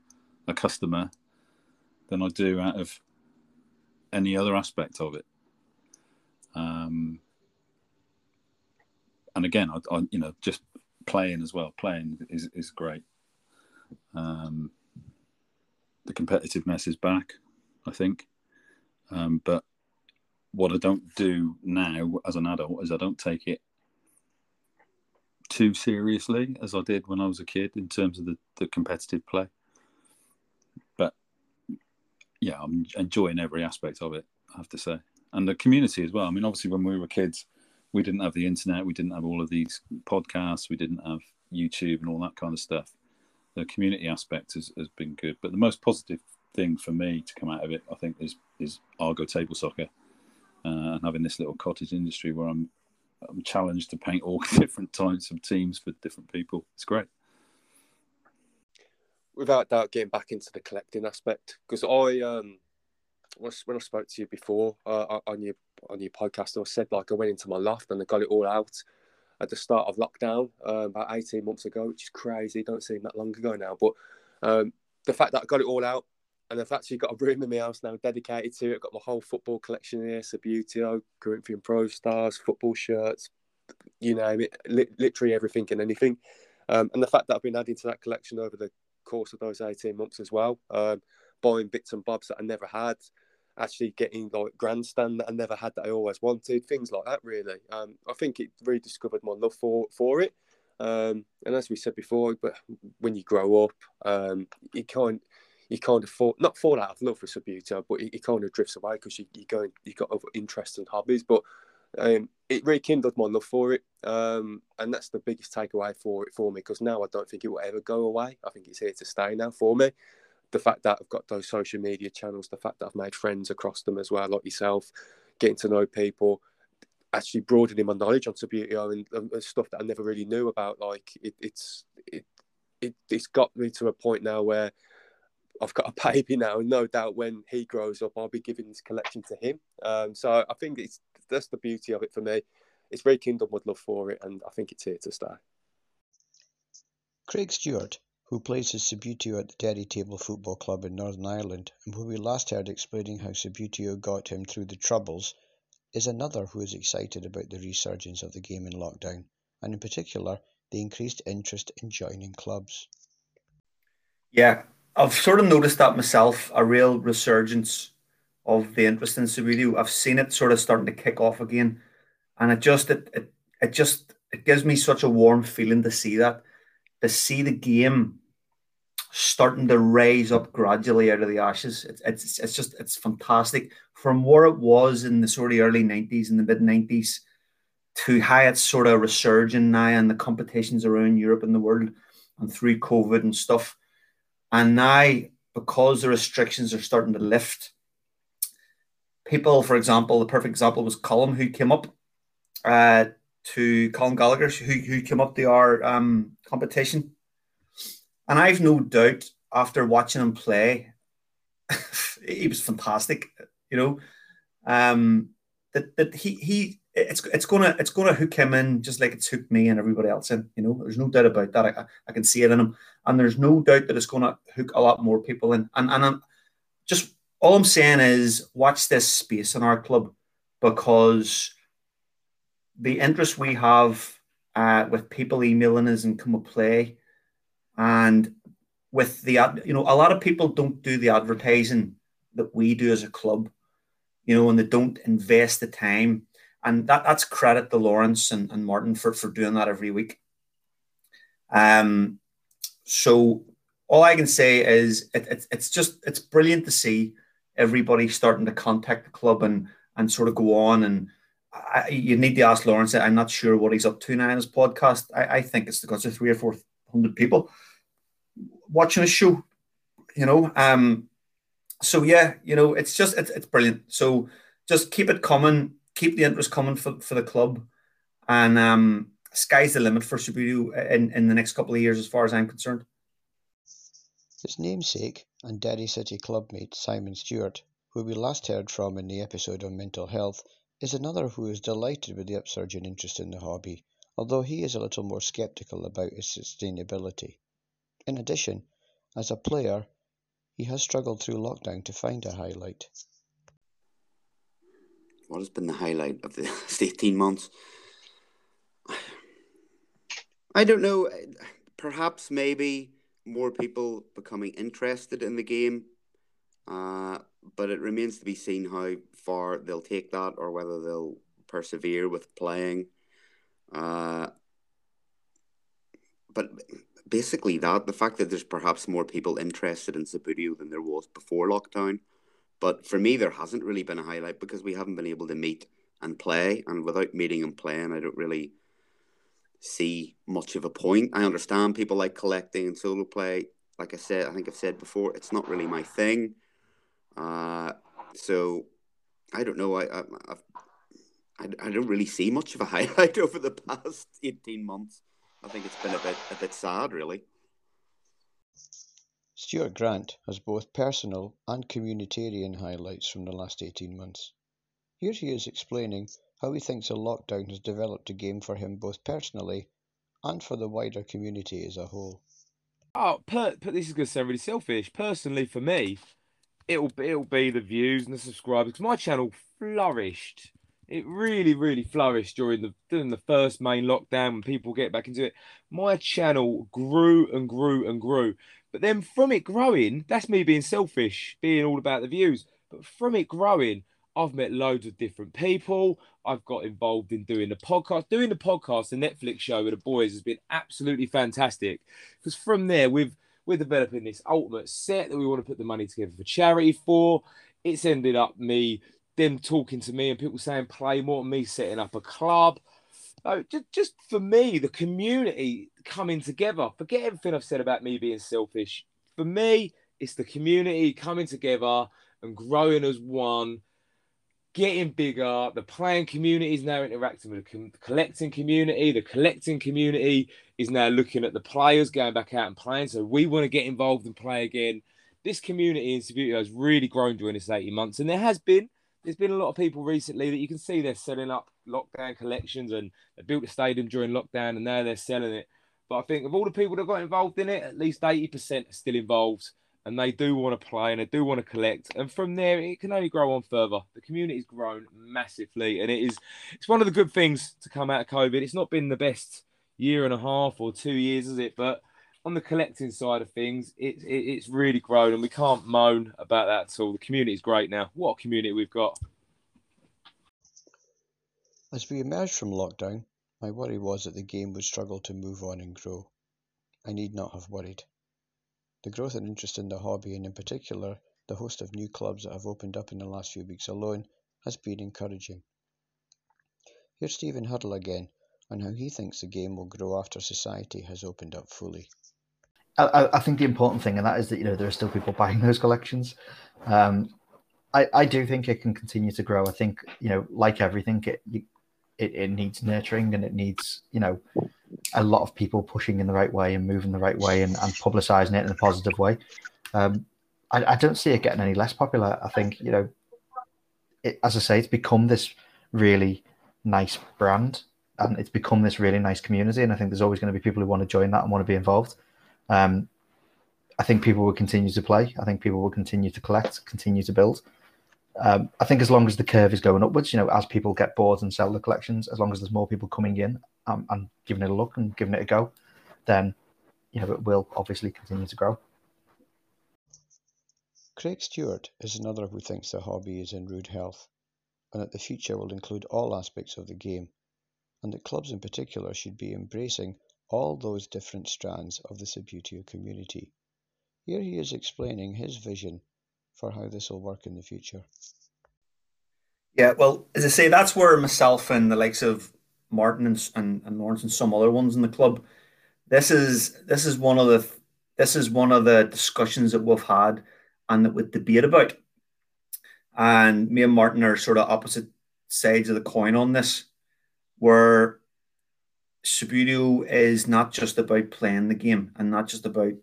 a customer than I do out of any other aspect of it. And again, I you know, just playing as well. Playing is great. The competitiveness is back, I think. But what I don't do now as an adult is I don't take it too seriously as I did when I was a kid in terms of the competitive play. But yeah, I'm enjoying every aspect of it, I have to say. And the community as well. I mean, obviously when we were kids, we didn't have the internet. We didn't have all of these podcasts. We didn't have YouTube and all that kind of stuff. The community aspect has been good. But the most positive thing for me to come out of it, I think, is Argo table soccer, and having this little cottage industry where I'm challenged to paint all different types of teams for different people. It's great. Without doubt, getting back into the collecting aspect, because when I spoke to you before on your podcast, I said, like, I went into my loft and I got it all out at the start of lockdown about 18 months ago, which is crazy. Don't seem that long ago now. But the fact that I got it all out, and I've actually got a room in my house now dedicated to it. I've got my whole football collection here, Subbuteo, Corinthian Pro Stars, football shirts, you name it, literally everything and anything. And the fact that I've been adding to that collection over the course of those 18 months as well, buying bits and bobs that I never had, actually getting like grandstand that I never had that I always wanted, things like that, really. I think it rediscovered my love for it. And as we said before, but when you grow up, you kind of fall out of love with Subbuteo, but it kind of drifts away because you got other interests and hobbies. But it rekindled my love for it, and that's the biggest takeaway for me. Because now I don't think it will ever go away. I think it's here to stay now for me. The fact that I've got those social media channels, the fact that I've made friends across them as well, like yourself, getting to know people, actually broadening my knowledge on Subbuteo and stuff that I never really knew about. Like it's got me to a point now where I've got a baby now, and no doubt when he grows up, I'll be giving this collection to him. So I think that's the beauty of it for me. It's rekindled my love for it, and I think it's here to stay. Craig Stewart, who plays his Subbuteo at the Derry Table Football Club in Northern Ireland, and who we last heard explaining how Subbuteo got him through the troubles, is another who is excited about the resurgence of the game in lockdown, and in particular, the increased interest in joining clubs. Yeah. I've sort of noticed that myself, a real resurgence of the interest in Subbuteo. I've seen it sort of starting to kick off again, and it gives me such a warm feeling to see that, to see the game starting to rise up gradually out of the ashes. It's fantastic. From where it was in the sort of early 90s, in the mid 90s, to how it's sort of resurging now, and the competitions around Europe and the world, and through COVID and stuff. And now, because the restrictions are starting to lift, people, for example, the perfect example was Colm, who came up to Colm Gallagher, who came up to our competition. And I've no doubt, after watching him play, he was fantastic. You know, that it's gonna hook him in, just like it's hooked me and everybody else in. You know, there's no doubt about that. I can see it in him, and there's no doubt that it's gonna hook a lot more people in. And I'm just, all I'm saying is, watch this space in our club, because the interest we have with people emailing us and come and play. And with the, you know, a lot of people don't do the advertising that we do as a club, you know, and they don't invest the time. And that's credit to Lawrence and Martin for doing that every week. So all I can say is it's brilliant to see everybody starting to contact the club and sort of go on. And you need to ask Lawrence. I'm not sure what he's up to now in his podcast. I think it's because of 300 or 400 people watching a show, you know. So yeah, you know, it's brilliant. So just keep it coming, keep the interest coming for the club, and sky's the limit for Subbuteo in the next couple of years, as far as I'm concerned. His namesake and Derry City club mate Simon Stewart, who we last heard from in the episode on mental health, is another who is delighted with the upsurge in interest in the hobby, although he is a little more sceptical about its sustainability. In addition, as a player, he has struggled through lockdown to find a highlight. What has been the highlight of the last 18 months? I don't know. Perhaps maybe more people becoming interested in the game, but it remains to be seen how far they'll take that, or whether they'll persevere with playing. But basically the fact that there's perhaps more people interested in Subbuteo than there was before lockdown. But for me, there hasn't really been a highlight, because we haven't been able to meet and play, and without meeting and playing, I don't really see much of a point. I understand people like collecting and solo play. Like I said, I think I've said before, it's not really my thing. So I don't know. I don't really see much of a highlight over the past 18 months. I think it's been a bit sad, really. Stuart Grant has both personal and communitarian highlights from the last 18 months. Here he is explaining how he thinks a lockdown has developed a game for him, both personally and for the wider community as a whole. Oh, but this is going to sound really selfish. Personally, for me, it'll be the views and the subscribers, because my channel flourished. It really, really flourished during the first main lockdown, when people get back into it. My channel grew and grew and grew. But then from it growing, that's me being selfish, being all about the views. But from it growing, I've met loads of different people. I've got involved in doing the podcast. Doing the podcast, the Netflix show with the boys, has been absolutely fantastic. Because from there, we're developing this ultimate set that we want to put the money together for charity for. It's ended up them talking to me and people saying play more, and me setting up a club. So just for me, the community coming together, forget everything I've said about me being selfish. For me, it's the community coming together and growing as one, getting bigger. The playing community is now interacting with the collecting community. The collecting community is now looking at the players going back out and playing. So we want to get involved and play again. This community in Subbuteo has really grown during this 18 months, and there's been a lot of people recently that you can see they're selling up lockdown collections, and they built a stadium during lockdown and now they're selling it. But I think of all the people that got involved in it, at least 80% are still involved, and they do want to play and they do want to collect. And from there, it can only grow on further. The community's grown massively, and it's one of the good things to come out of COVID. It's not been the best year and a half or 2 years, has it? But on the collecting side of things, it's really grown, and we can't moan about that at all. The community is great now. What a community we've got. As we emerged from lockdown, my worry was that the game would struggle to move on and grow. I need not have worried. The growth and interest in the hobby, and in particular the host of new clubs that have opened up in the last few weeks alone, has been encouraging. Here's Stephen Hurrell again on how he thinks the game will grow after society has opened up fully. I think the important thing, and that is that, you know, there are still people buying those collections. I do think it can continue to grow. I think, you know, like everything, it needs nurturing, and it needs, you know, a lot of people pushing in the right way and moving the right way and publicising it in a positive way. I don't see it getting any less popular. I think, you know, it, as I say, it's become this really nice brand, and it's become this really nice community. And I think there's always going to be people who want to join that and want to be involved. I think people will continue to play. I think people will continue to collect, continue to build. I think as long as the curve is going upwards, you know, as people get bored and sell the collections, as long as there's more people coming in and giving it a look and giving it a go, then, you know, it will obviously continue to grow. Craig Stewart is another who thinks the hobby is in rude health, and that the future will include all aspects of the game, and that clubs in particular should be embracing all those different strands of the Subbuteo community. Here he is explaining his vision for how this will work in the future. Yeah, well, as I say, that's where myself and the likes of Martin and Lawrence and some other ones in the club, this is one of the discussions that we've had and that we debate about. And me and Martin are sort of opposite sides of the coin on this, where Subbuteo is not just about playing the game and not just about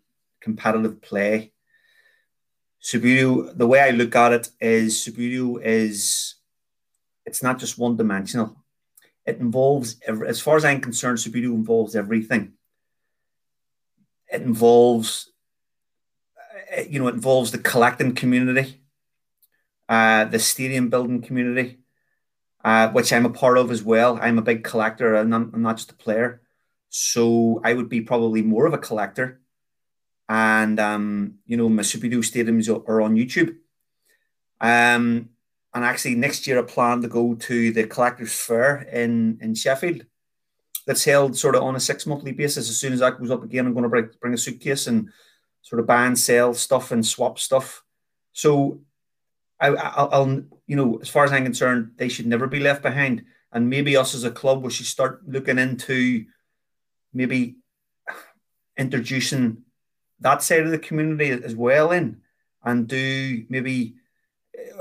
competitive play. Subbuteo, the way I look at it is, Subbuteo is, it's not just one-dimensional. It involves, as far as I'm concerned, Subbuteo involves everything. It involves, you know, it involves the collecting community, the stadium building community, which I'm a part of as well. I'm a big collector, and I'm not just a player. So I would be probably more of a collector. And, you know, my Subbuteo stadiums are on YouTube. And actually next year I plan to go to the Collector's Fair in Sheffield. That's held sort of on a 6-monthly basis. As soon as that goes up again, I'm going to bring a suitcase and sort of buy and sell stuff and swap stuff. So I'll, you know, as far as I'm concerned, they should never be left behind. And maybe us as a club, we should start looking into maybe introducing that side of the community as well in, and do maybe,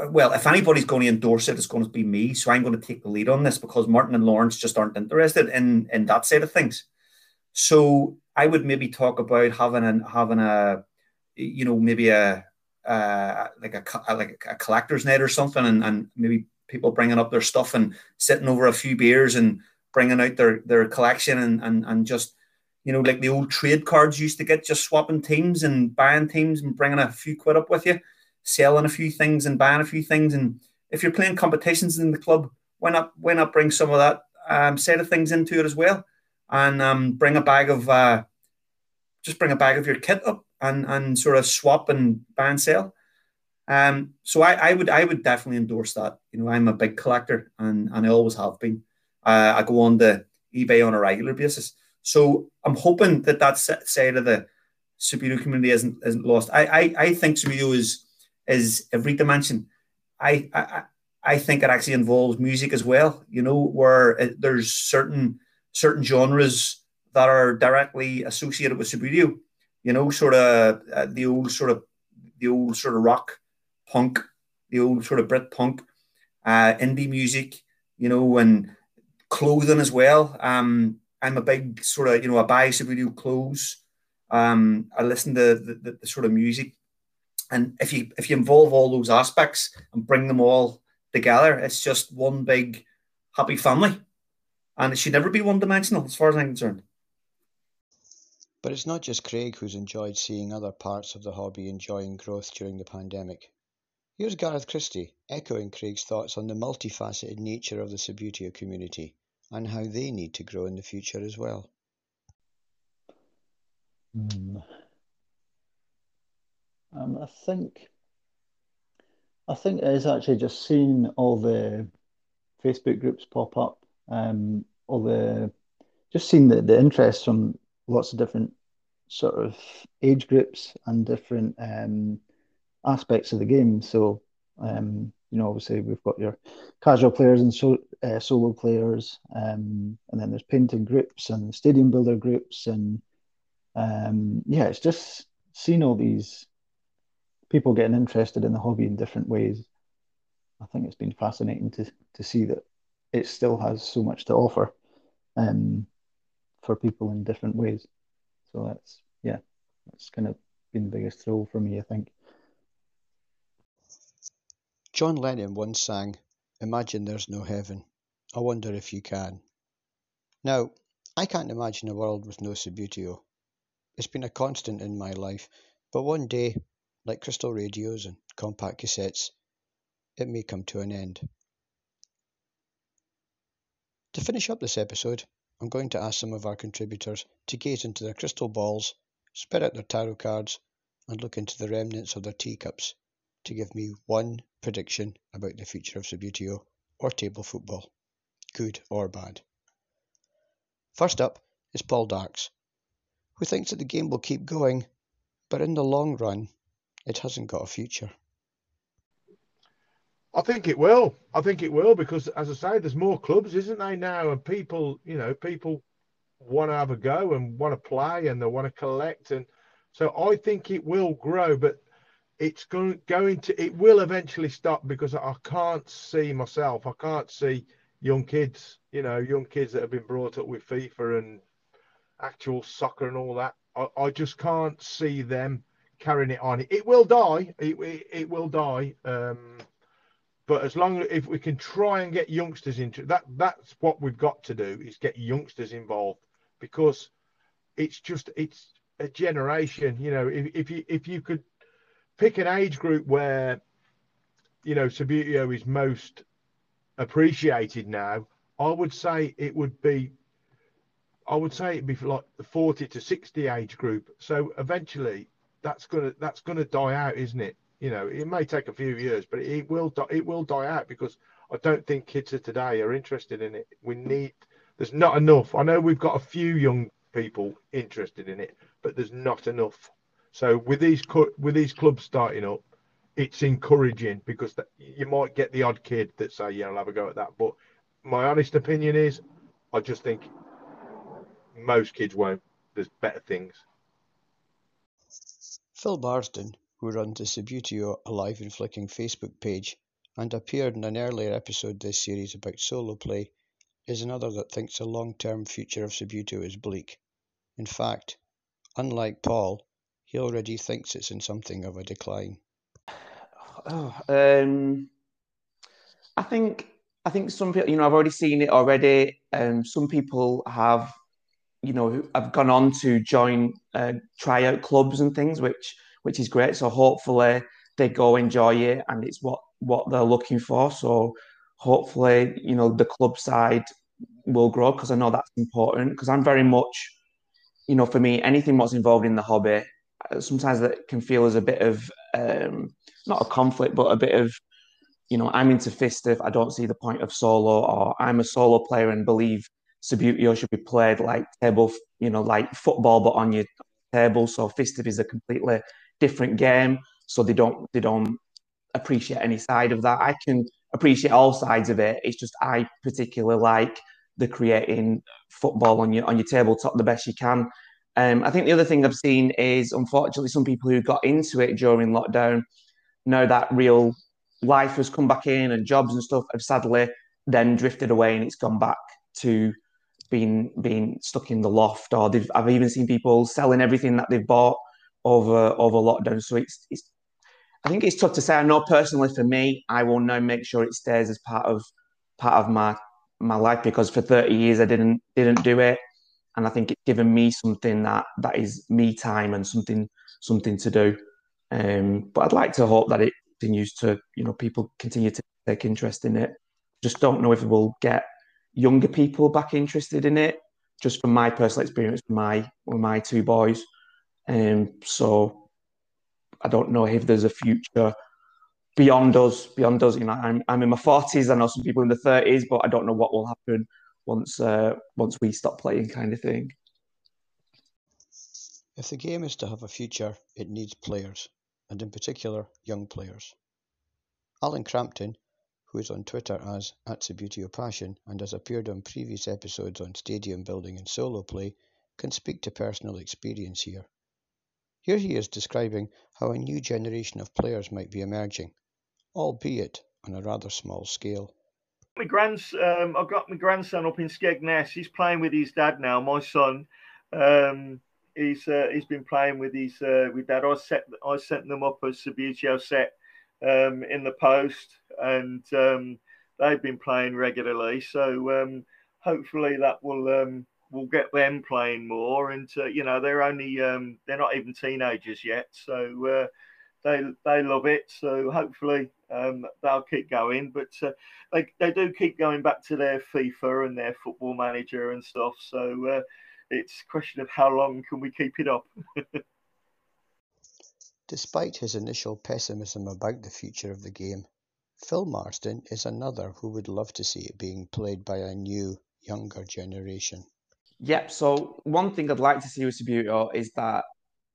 well, if anybody's going to endorse it, it's going to be me. So I'm going to take the lead on this, because Martin and Lawrence just aren't interested in that side of things. So I would maybe talk about having a, you know, maybe like a collector's night or something, and maybe people bringing up their stuff and sitting over a few beers and bringing out their collection and just, you know, like the old trade cards used to get, just swapping teams and buying teams and bringing a few quid up with you, selling a few things and buying a few things. And if you're playing competitions in the club, why not bring some of that set of things into it as well, and bring a bag of your kit up and sort of swap and buy and sell. So I would definitely endorse that. You know, I'm a big collector, and I always have been. I go on to eBay on a regular basis. So I'm hoping that side of the Subbuteo community isn't lost. I think Subbuteo is every dimension. I think it actually involves music as well. You know, where there's certain genres that are directly associated with Subbuteo. You know, sort of the old sort of rock, punk, the old sort of Brit punk, indie music. You know, and clothing as well. I'm a big sort of, you know, I buy Subbuteo clothes. I listen to the sort of music, and if you involve all those aspects and bring them all together, it's just one big happy family, and it should never be one-dimensional, as far as I'm concerned. But it's not just Craig who's enjoyed seeing other parts of the hobby enjoying growth during the pandemic. Here's Gareth Christie echoing Craig's thoughts on the multifaceted nature of the Subbuteo community, and how they need to grow in the future as well. I think it is actually just seeing all the Facebook groups pop up, just seeing the interest from lots of different sort of age groups and different aspects of the game. So, you know, obviously we've got your casual players and solo players, and then there's painting groups and stadium builder groups, and yeah, it's just seeing all these people getting interested in the hobby in different ways. I think it's been fascinating to see that it still has so much to offer for people in different ways. So that's kind of been the biggest thrill for me, I think. John Lennon once sang, "Imagine there's no heaven. I wonder if you can." Now, I can't imagine a world with no Subbuteo. It's been a constant in my life, but one day, like crystal radios and compact cassettes, it may come to an end. To finish up this episode, I'm going to ask some of our contributors to gaze into their crystal balls, spread out their tarot cards, and look into the remnants of their teacups to give me one prediction about the future of Subbuteo or table football, good or bad. First up is Paul Darx, who thinks that the game will keep going, but in the long run, it hasn't got a future. I think it will, because, as I say, there's more clubs, isn't there, now, and people want to have a go and want to play and they want to collect, and so I think it will grow, but it will eventually stop, because I can't see myself. I can't see young kids that have been brought up with FIFA and actual soccer and all that. I just can't see them carrying it on. It will die. It will die. But as long as if we can try and get youngsters into that, that's what we've got to do, is get youngsters involved, because it's a generation. You know, if you could pick an age group where, you know, Subbuteo is most appreciated now, I would say it'd be like the 40 to 60 age group. So eventually that's gonna die out, isn't it? You know, it may take a few years, but it will die out, because I don't think kids of today are interested in it. There's not enough. I know we've got a few young people interested in it, but there's not enough. So with these clubs starting up, it's encouraging, because you might get the odd kid that say, yeah, I'll have a go at that. But my honest opinion is, I just think most kids won't. There's better things. Phil Marsden, who runs the Subbuteo Alive and Flicking Facebook page and appeared in an earlier episode this series about solo play, is another that thinks the long-term future of Subbuteo is bleak. In fact, unlike Paul, he already thinks it's in something of a decline. I think some people, I've already seen it already. Some people have, have gone on to join tryout clubs and things, which is great. So hopefully they go enjoy it, and it's what they're looking for. So hopefully, the club side will grow, because I know that's important. Because I'm very much, for me, anything what's involved in the hobby, sometimes that can feel as a bit of not a conflict, but a bit of I'm into Fistif, I don't see the point of solo, or I'm a solo player and believe Subbuteo should be played like table, like football, but on your table. So Fistif is a completely different game, so they don't appreciate any side of that. I can appreciate all sides of it. It's just I particularly like the creating football on your tabletop the best you can. I think the other thing I've seen is, unfortunately, some people who got into it during lockdown, now that real life has come back in and jobs and stuff, have sadly then drifted away, and it's gone back to being stuck in the loft. Or I've even seen people selling everything that they've bought over lockdown. So I think it's tough to say. I know personally for me, I will now make sure it stays as part of my life, because for 30 years I didn't do it. And I think it's given me something that is me time and something to do. But I'd like to hope that it continues to, people continue to take interest in it. Just don't know if it will get younger people back interested in it, just from my personal experience with my two boys. So I don't know if there's a future beyond us. You know, I'm in my 40s. I know some people in their 30s, but I don't know what will happen once we stop playing, kind of thing. If the game is to have a future, it needs players, and in particular, young players. Alan Crampton, who is on Twitter as @SubbutetoPassion and has appeared on previous episodes on stadium building and solo play, can speak to personal experience here. Here he is describing how a new generation of players might be emerging, albeit on a rather small scale. I've got my grandson up in Skegness. He's playing with his dad now. My son, he's been playing with his with dad. I sent them up as Subbuteo set in the post, and they've been playing regularly. So hopefully that will get them playing more. And you know, they're only they're not even teenagers yet, so they love it. So hopefully they'll keep going. But they do keep going back to their FIFA and their Football Manager and stuff. So it's a question of how long can we keep it up. Despite his initial pessimism about the future of the game, Phil Marsden is another who would love to see it being played by a new, younger generation. Yep, so one thing I'd like to see with Subbuteo is that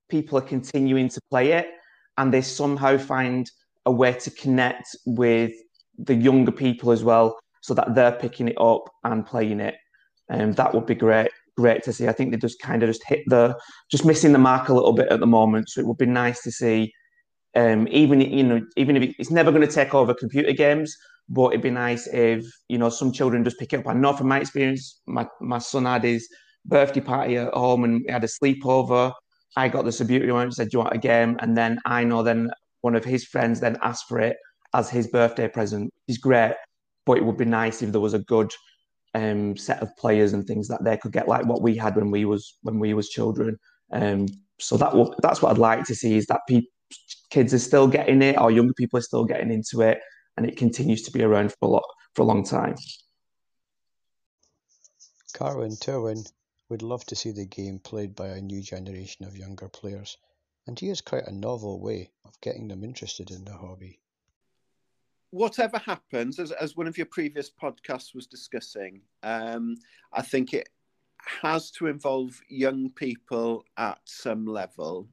people are continuing to play it and they somehow find a way to connect with the younger people as well, so that they're picking it up and playing it. And that would be great to see. I think they just kind of just missing the mark a little bit at the moment. So it would be nice to see, even if it's never going to take over computer games, but it'd be nice if, you know, some children just pick it up. I know from my experience, my son had his birthday party at home and we had a sleepover. I got the Subbuteo and said, do you want a game? And then I know then one of his friends then asked for it as his birthday present. It's great, but it would be nice if there was a good set of players and things that they could get, like what we had when we was children. So that's what I'd like to see, is that kids are still getting it, or younger people are still getting into it, and it continues to be around for a long time. Carwin Towin would love to see the game played by a new generation of younger players, and he has quite a novel way of getting them interested in the hobby. Whatever happens, as one of your previous podcasts was discussing, I think it has to involve young people at some level.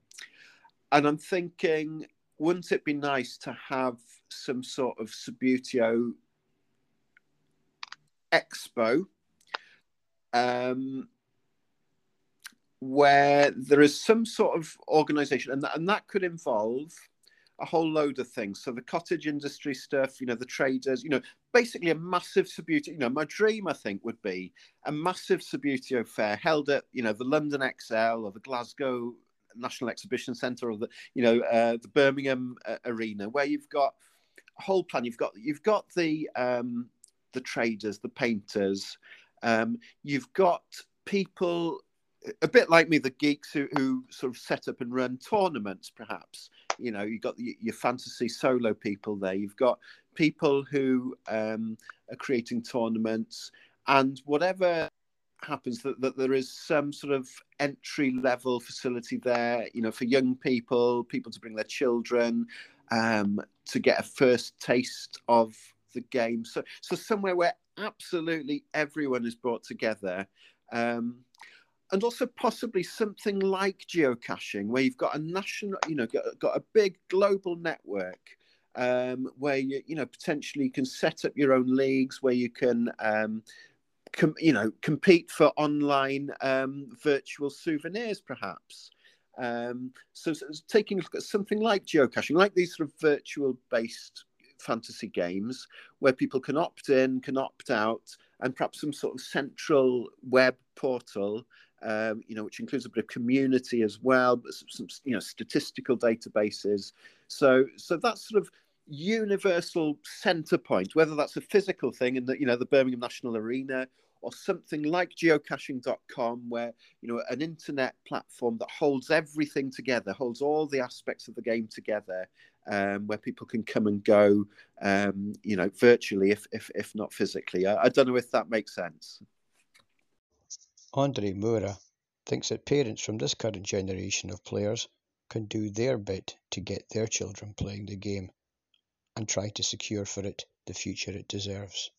And I'm thinking, wouldn't it be nice to have some sort of Subbuteo expo where there is some sort of organisation, and that could involve a whole load of things. So the cottage industry stuff, you know, the traders, you know, basically a massive Subbuteo, you know, my dream, I think, would be a massive Subbuteo fair held at, you know, the London XL or the Glasgow National Exhibition Centre, or the, you know, the Birmingham Arena, where you've got a whole plan. You've got the traders, the painters, you've got people a bit like me, the geeks who sort of set up and run tournaments, perhaps. You know, you've got your fantasy solo people there. You've got people who are creating tournaments, and whatever happens, that there is some sort of entry level facility there, you know, for young people to bring their children to get a first taste of the game. So somewhere where absolutely everyone is brought together. And also possibly something like geocaching, where you've got a national, you know, got a big global network where you know, potentially you can set up your own leagues, where you can, you know, compete for online virtual souvenirs, perhaps. So taking a look at something like geocaching, like these sort of virtual based fantasy games, where people can opt in, can opt out, and perhaps some sort of central web portal, you know, which includes a bit of community as well, but some, you know, statistical databases. So that sort of universal centre point, whether that's a physical thing in the, you know, the Birmingham National Arena, or something like geocaching.com, where, you know, an internet platform that holds everything together, holds all the aspects of the game together, where people can come and go, you know, virtually, if not physically. I don't know if that makes sense. Andre Moura thinks that parents from this current generation of players can do their bit to get their children playing the game and try to secure for it the future it deserves.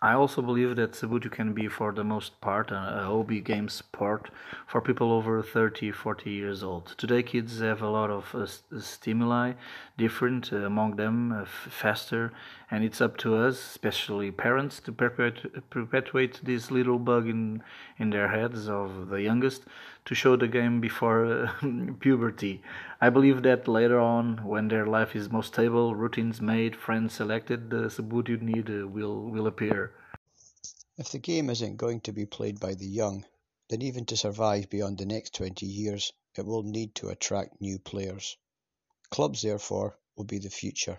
I also believe that Subbuteo can be, for the most part, a hobby game sport for people over 30-40 years old. Today kids have a lot of stimuli, different among them, faster, and it's up to us, especially parents, to perpetuate this little bug in their heads of the youngest, to show the game before puberty. I believe that later on, when their life is most stable, routines made, friends selected, the Subbuteo need will appear. If the game isn't going to be played by the young, then even to survive beyond the next 20 years, it will need to attract new players. Clubs, therefore, will be the future,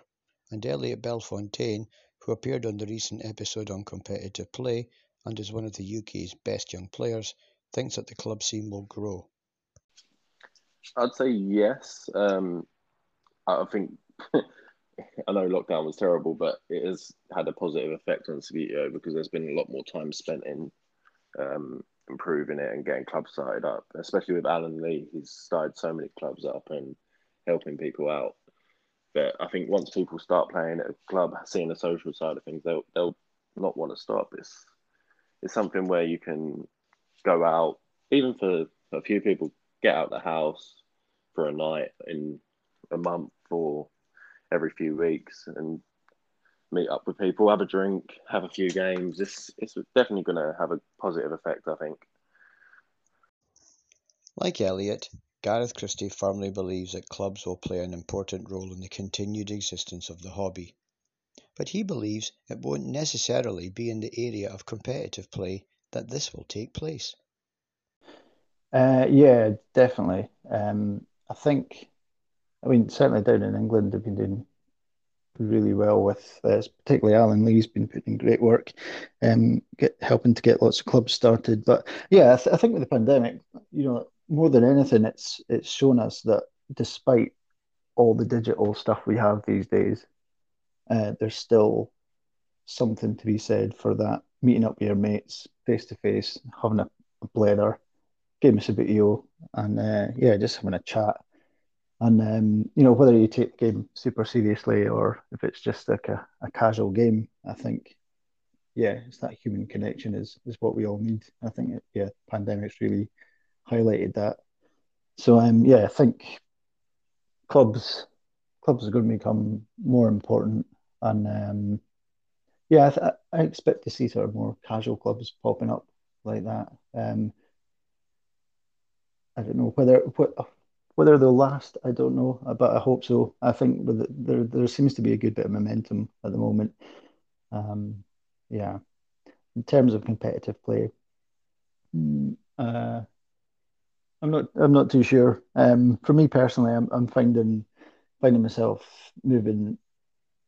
and Elliot Belfontaine, who appeared on the recent episode on competitive play and is one of the UK's best young players, thinks that the club scene will grow. I'd say yes. I think, I know lockdown was terrible, but it has had a positive effect on Subbuteo because there's been a lot more time spent in improving it and getting clubs started up, especially with Alan Lee. He's started so many clubs up and helping people out. But I think once people start playing at a club, seeing the social side of things, they'll not want to stop. It's something where you can go out, even for a few people, get out of the house for a night in a month or every few weeks and meet up with people, have a drink, have a few games. It's definitely going to have a positive effect, I think. Like Elliot, Gareth Christie firmly believes that clubs will play an important role in the continued existence of the hobby. But he believes it won't necessarily be in the area of competitive play that this will take place. Yeah, definitely. I mean, certainly down in England, they've been doing really well with this. Particularly Alan Lee's been putting in great work, helping to get lots of clubs started. But yeah, I think with the pandemic, you know, more than anything, it's shown us that despite all the digital stuff we have these days, there's still something to be said for that. Meeting up with your mates face to face, having a blether, game of Subbuteo, and just having a chat. And whether you take the game super seriously or if it's just like a casual game, I think, yeah, it's that human connection is what we all need. I think the pandemic's really highlighted that. So I think clubs are going to become more important, and I expect to see sort of more casual clubs popping up like that. I don't know whether they'll last. I don't know, but I hope so. I think there seems to be a good bit of momentum at the moment. In terms of competitive play, I'm not too sure. For me personally, I'm finding myself moving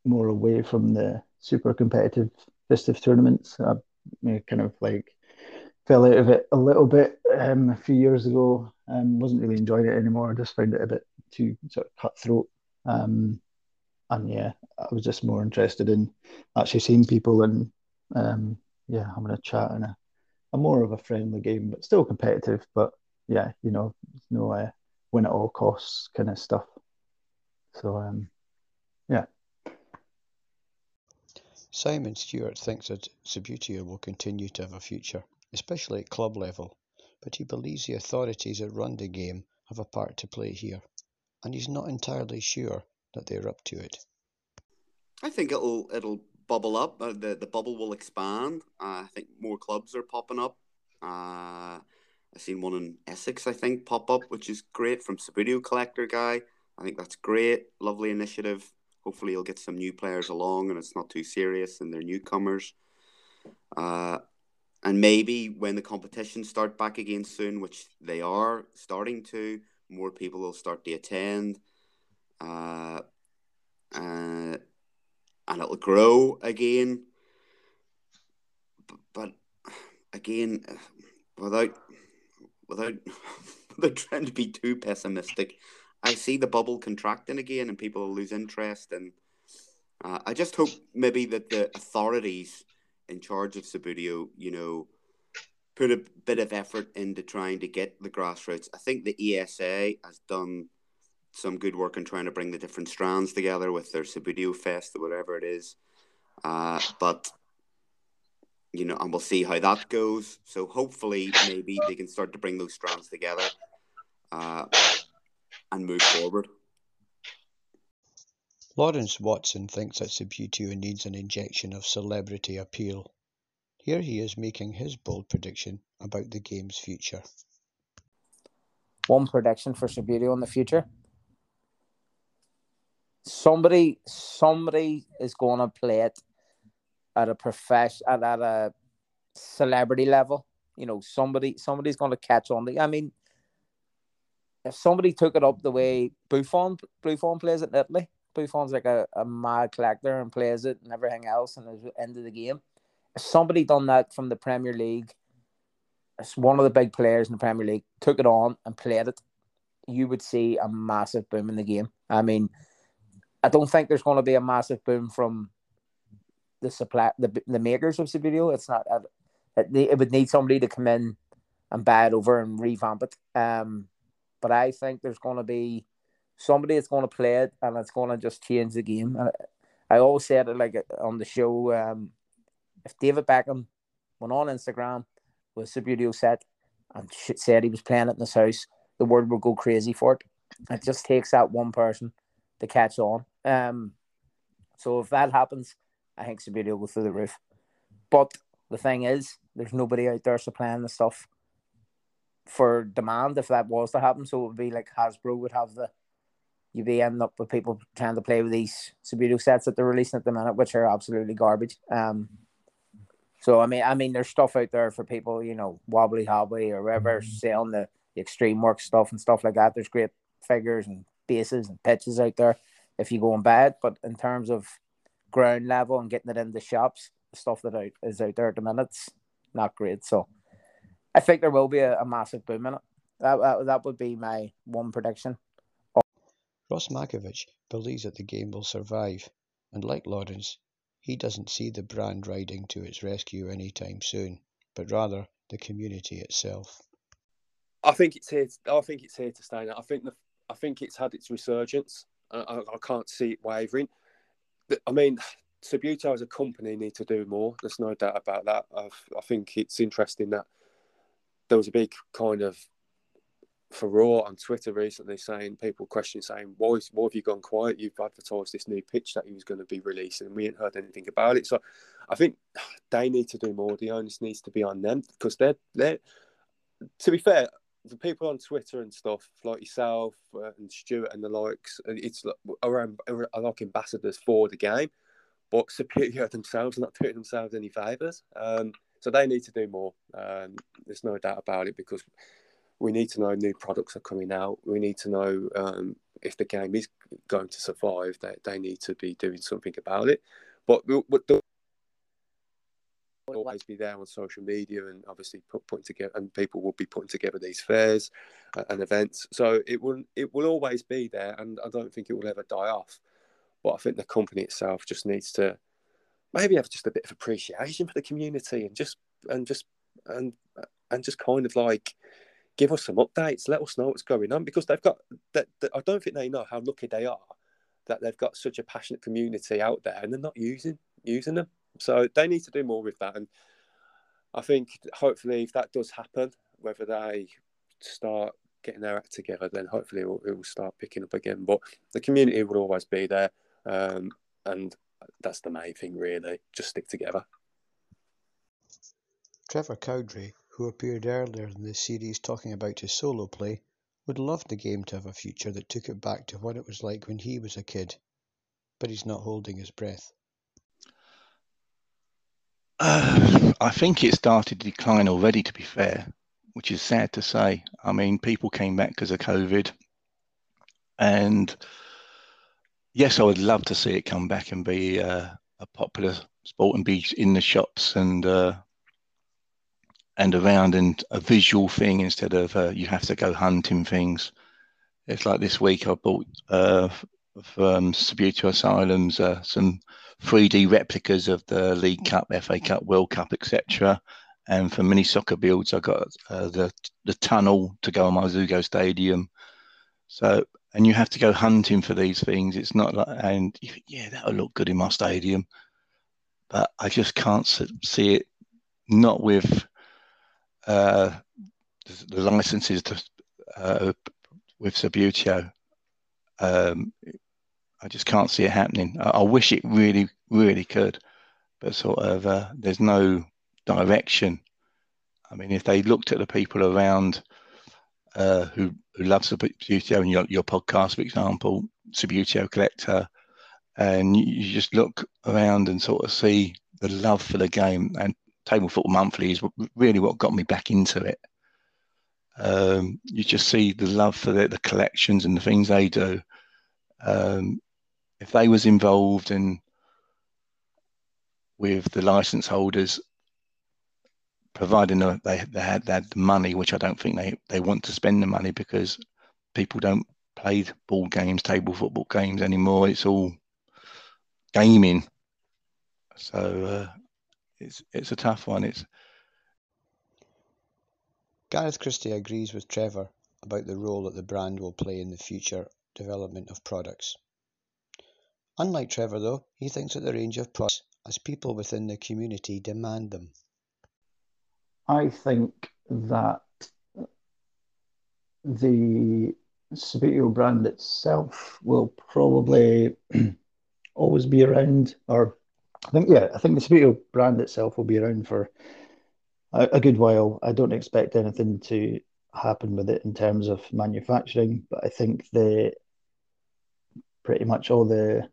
more away from the super competitive festive tournaments. I kind of like fell out of it a little bit a few years ago. Wasn't really enjoying it anymore. I just found it a bit too sort of cutthroat. I was just more interested in actually seeing people and having a chat and a more of a friendly game, but still competitive. But yeah, no win at all costs kind of stuff. So yeah. Simon Stewart thinks that Subbuteo will continue to have a future, especially at club level, but he believes the authorities that run the game have a part to play here, and he's not entirely sure that they're up to it. I think it'll bubble up. The bubble will expand. I think more clubs are popping up. I've seen one in Essex, I think, pop up, which is great, from Subbuteo Collector guy. I think that's great. Lovely initiative. Hopefully you'll get some new players along and it's not too serious and they're newcomers. And maybe when the competitions start back again soon, which they are starting to, more people will start to attend. And it'll grow again. But again, without trying to be too pessimistic, I see the bubble contracting again and people will lose interest. And I just hope maybe that the authorities in charge of Subbuteo, put a bit of effort into trying to get the grassroots. I think the ESA has done some good work in trying to bring the different strands together with their Subbuteo Fest or whatever it is. But, you know, and we'll see how that goes. So hopefully maybe they can start to bring those strands together and move forward. Lawrence Watson thinks that Subbuteo needs an injection of celebrity appeal. Here he is making his bold prediction about the game's future. One prediction for Subbuteo in the future. Somebody is going to play it at a profession, at a celebrity level. You know, somebody's going to catch on. I mean, if somebody took it up the way Buffon plays it in Italy. Buffon's like a mad collector and plays it and everything else and is into the game. If somebody done that from the Premier League, as one of the big players in the Premier League, took it on and played it, you would see a massive boom in the game. I mean, I don't think there's going to be a massive boom from the supply, the makers of Subbuteo. It's not. It would need somebody to come in and buy it over and revamp it. But I think there's going to be somebody that's going to play it and it's going to just change the game. And I always said it like on the show. If David Beckham went on Instagram with Subbuteo set and said he was playing it in his house, the world would go crazy for it. It just takes that one person to catch on. So if that happens, I think Subbuteo will go through the roof. But the thing is, there's nobody out there supplying the stuff for demand if that was to happen. So it would be like Hasbro would have the... You'd be ending up with people trying to play with these Subbuteo sets that they're releasing at the minute, which are absolutely garbage. So, I mean, there's stuff out there for people, you know, Wobbly Hobby or whatever, selling the extreme work stuff and stuff like that. There's great figures and bases and pitches out there if you go and buy it. But in terms of ground level and getting it into shops, the stuff that is out there at the minute, it's not great. So I think there will be a massive boom in it. That would be my one prediction. Ross Mankovich believes that the game will survive, and like Lawrence, he doesn't see the brand riding to its rescue anytime soon, but rather the community itself. I think it's here to stay. Now. I think it's had its resurgence. I can't see it wavering. I mean, Subbuteo as a company need to do more. There's no doubt about that. I think it's interesting that there was a big kind of furore on Twitter recently saying why have you gone quiet? You've advertised this new pitch that he was going to be releasing and we ain't heard anything about it. So I think they need to do more. The onus needs to be on them, because they're to be fair, the people on Twitter and stuff like yourself and Stuart and the likes, it's are like ambassadors for the game, but Subbuteo themselves are not doing themselves any favours. So they need to do more. There's no doubt about it, because we need to know new products are coming out. We need to know if the game is going to survive, that they need to be doing something about it. But we'll always be there on social media and obviously putting together, and people will be putting together these fairs and events. So it will always be there, and I don't think it will ever die off. But I think the company itself just needs to maybe have just a bit of appreciation for the community and just kind of like give us some updates, let us know what's going on, because they've got that I don't think they know how lucky they are that they've got such a passionate community out there and they're not using them. So they need to do more with that. And I think hopefully if that does happen, whether they start getting their act together, then hopefully it will start picking up again. But the community will always be there. And that's the main thing, really. Just stick together. Trevor Cowdrey, who appeared earlier in this series talking about his solo play, would love the game to have a future that took it back to what it was like when he was a kid. But he's not holding his breath. I think it started to decline already, to be fair, which is sad to say. I mean, people came back because of COVID. And yes, I would love to see it come back and be a popular sport and be in the shops and around, and a visual thing instead of you have to go hunting things. It's like this week I bought from Subbuteo Asylums some 3D replicas of the League Cup, FA Cup, World Cup, etc. And for mini soccer builds, I got the tunnel to go on my Zugo Stadium. So, and you have to go hunting for these things. It's not like, and you think, yeah, that'll look good in my stadium. But I just can't see it, not with the licenses to, with Subbuteo. I just can't see it happening. I wish it really, really could, but sort of there's no direction. I mean, if they looked at the people around who love Subbuteo and your podcast, for example, Subbuteo Collector, and you just look around and sort of see the love for the game, and Table Football Monthly is really what got me back into it. You just see the love for the collections and the things they do. If they was involved in with the license holders, providing they had the money, which I don't think they want to spend the money, because people don't play ball games, table football games anymore. It's all gaming. So it's a tough one. Gareth Christie agrees with Trevor about the role that the brand will play in the future development of products. Unlike Trevor, though, he thinks that the range of products as people within the community demand them. I think that the Subbuteo brand itself will probably always be around, or I think the Subbuteo brand itself will be around for a good while. I don't expect anything to happen with it in terms of manufacturing, but I think pretty much all the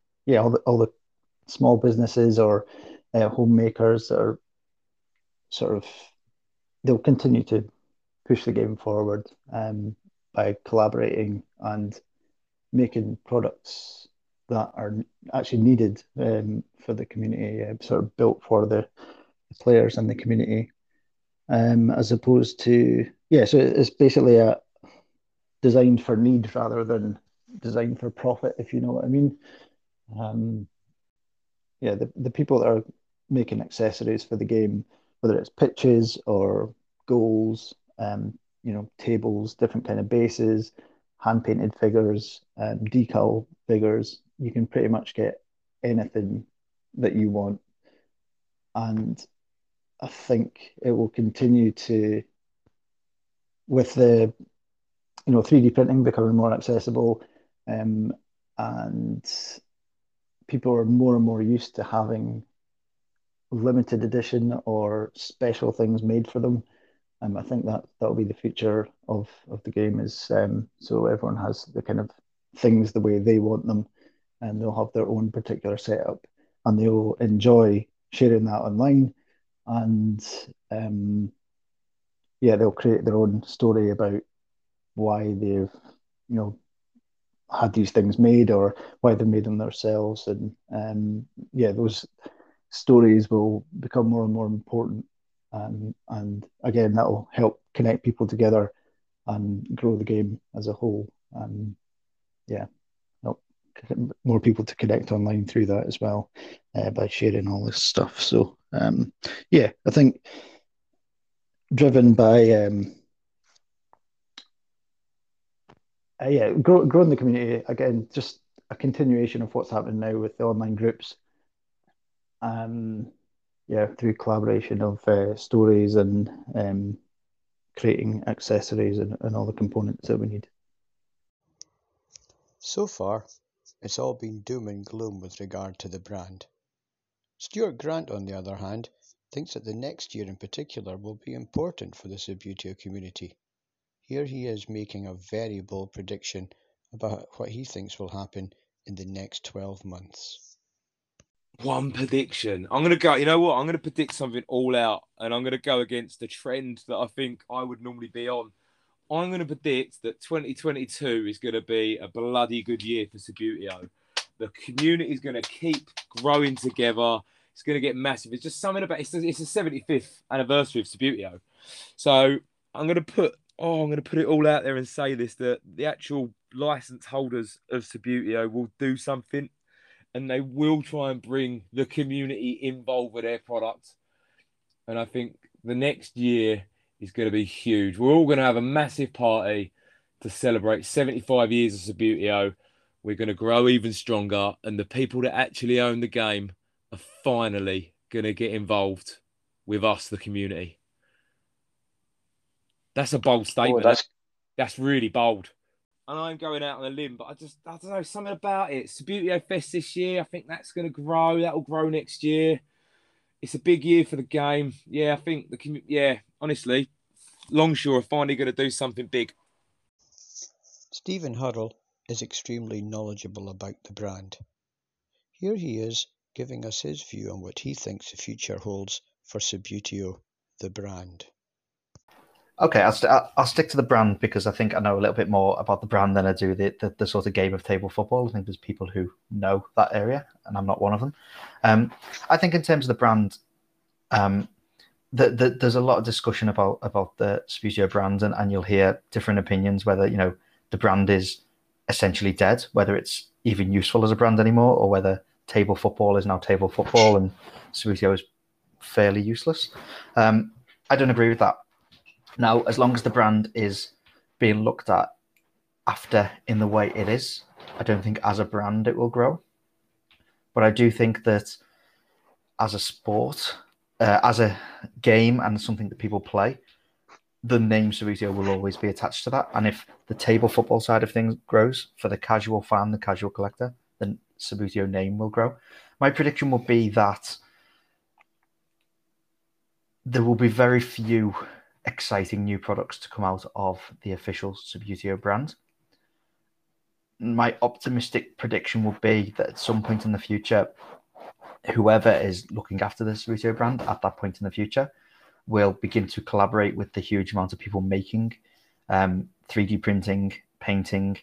small businesses or homemakers are sort of, they'll continue to push the game forward by collaborating and making products that are actually needed for the community, sort of built for the players and the community, as opposed to, yeah, so it's basically a designed for need rather than designed for profit, if you know what I mean. The people that are making accessories for the game, whether it's pitches or goals, tables, different kind of bases, hand-painted figures, decal figures, you can pretty much get anything that you want. And I think it will continue to, with the 3D printing becoming more accessible, and people are more and more used to having limited edition or special things made for them, and I think that'll be the future of the game, is so everyone has the kind of things the way they want them, and they'll have their own particular setup, and they'll enjoy sharing that online, and they'll create their own story about why they've had these things made, or why they made them themselves, and those stories will become more and more important, and again that'll help connect people together and grow the game as a whole, and help more people to connect online through that as well, by sharing all this stuff. So I think driven by growing the community, again just a continuation of what's happening now with the online groups, through collaboration of stories and creating accessories and all the components that we need. So far, it's all been doom and gloom with regard to the brand. Stuart Grant, on the other hand, thinks that the next year in particular will be important for the Subbuteo community. Here he is making a very bold prediction about what he thinks will happen in the next 12 months. One prediction. I'm going to go, you know what? I'm going to predict something all out, and I'm going to go against the trend that I think I would normally be on. I'm going to predict that 2022 is going to be a bloody good year for Subbuteo. The community is going to keep growing together. It's going to get massive. It's just something about, it's the 75th anniversary of Subbuteo. So I'm going to put it all out there and say this, that the actual license holders of Subbuteo will do something, and they will try and bring the community involved with their product. And I think the next year is going to be huge. We're all going to have a massive party to celebrate 75 years of Subbuteo. We're going to grow even stronger, and the people that actually own the game are finally going to get involved with us, the community. That's a bold statement. That's really bold. And I'm going out on a limb, but I don't know, something about it. Subbuteo Fest this year, I think that's going to grow. That'll grow next year. It's a big year for the game. Yeah, I think the community, yeah, honestly, Longshore are finally going to do something big. Stephen Hurrell is extremely knowledgeable about the brand. Here he is giving us his view on what he thinks the future holds for Subbuteo, the brand. Okay, I'll stick to the brand because I think I know a little bit more about the brand than I do the sort of game of table football. I think there's people who know that area, and I'm not one of them. I think in terms of the brand, there's a lot of discussion about the Subbuteo brand, and you'll hear different opinions whether, you know, the brand is essentially dead, whether it's even useful as a brand anymore, or whether table football is now table football and Subbuteo is fairly useless. I don't agree with that. Now, as long as the brand is being looked at after in the way it is, I don't think as a brand it will grow. But I do think that as a sport, as a game and something that people play, the name Subbuteo will always be attached to that. And if the table football side of things grows for the casual fan, the casual collector, then Subbuteo name will grow. My prediction will be that there will be very few exciting new products to come out of the official Subbuteo brand. My optimistic prediction will be that at some point in the future, whoever is looking after the Subbuteo brand at that point in the future will begin to collaborate with the huge amount of people making 3D printing, painting,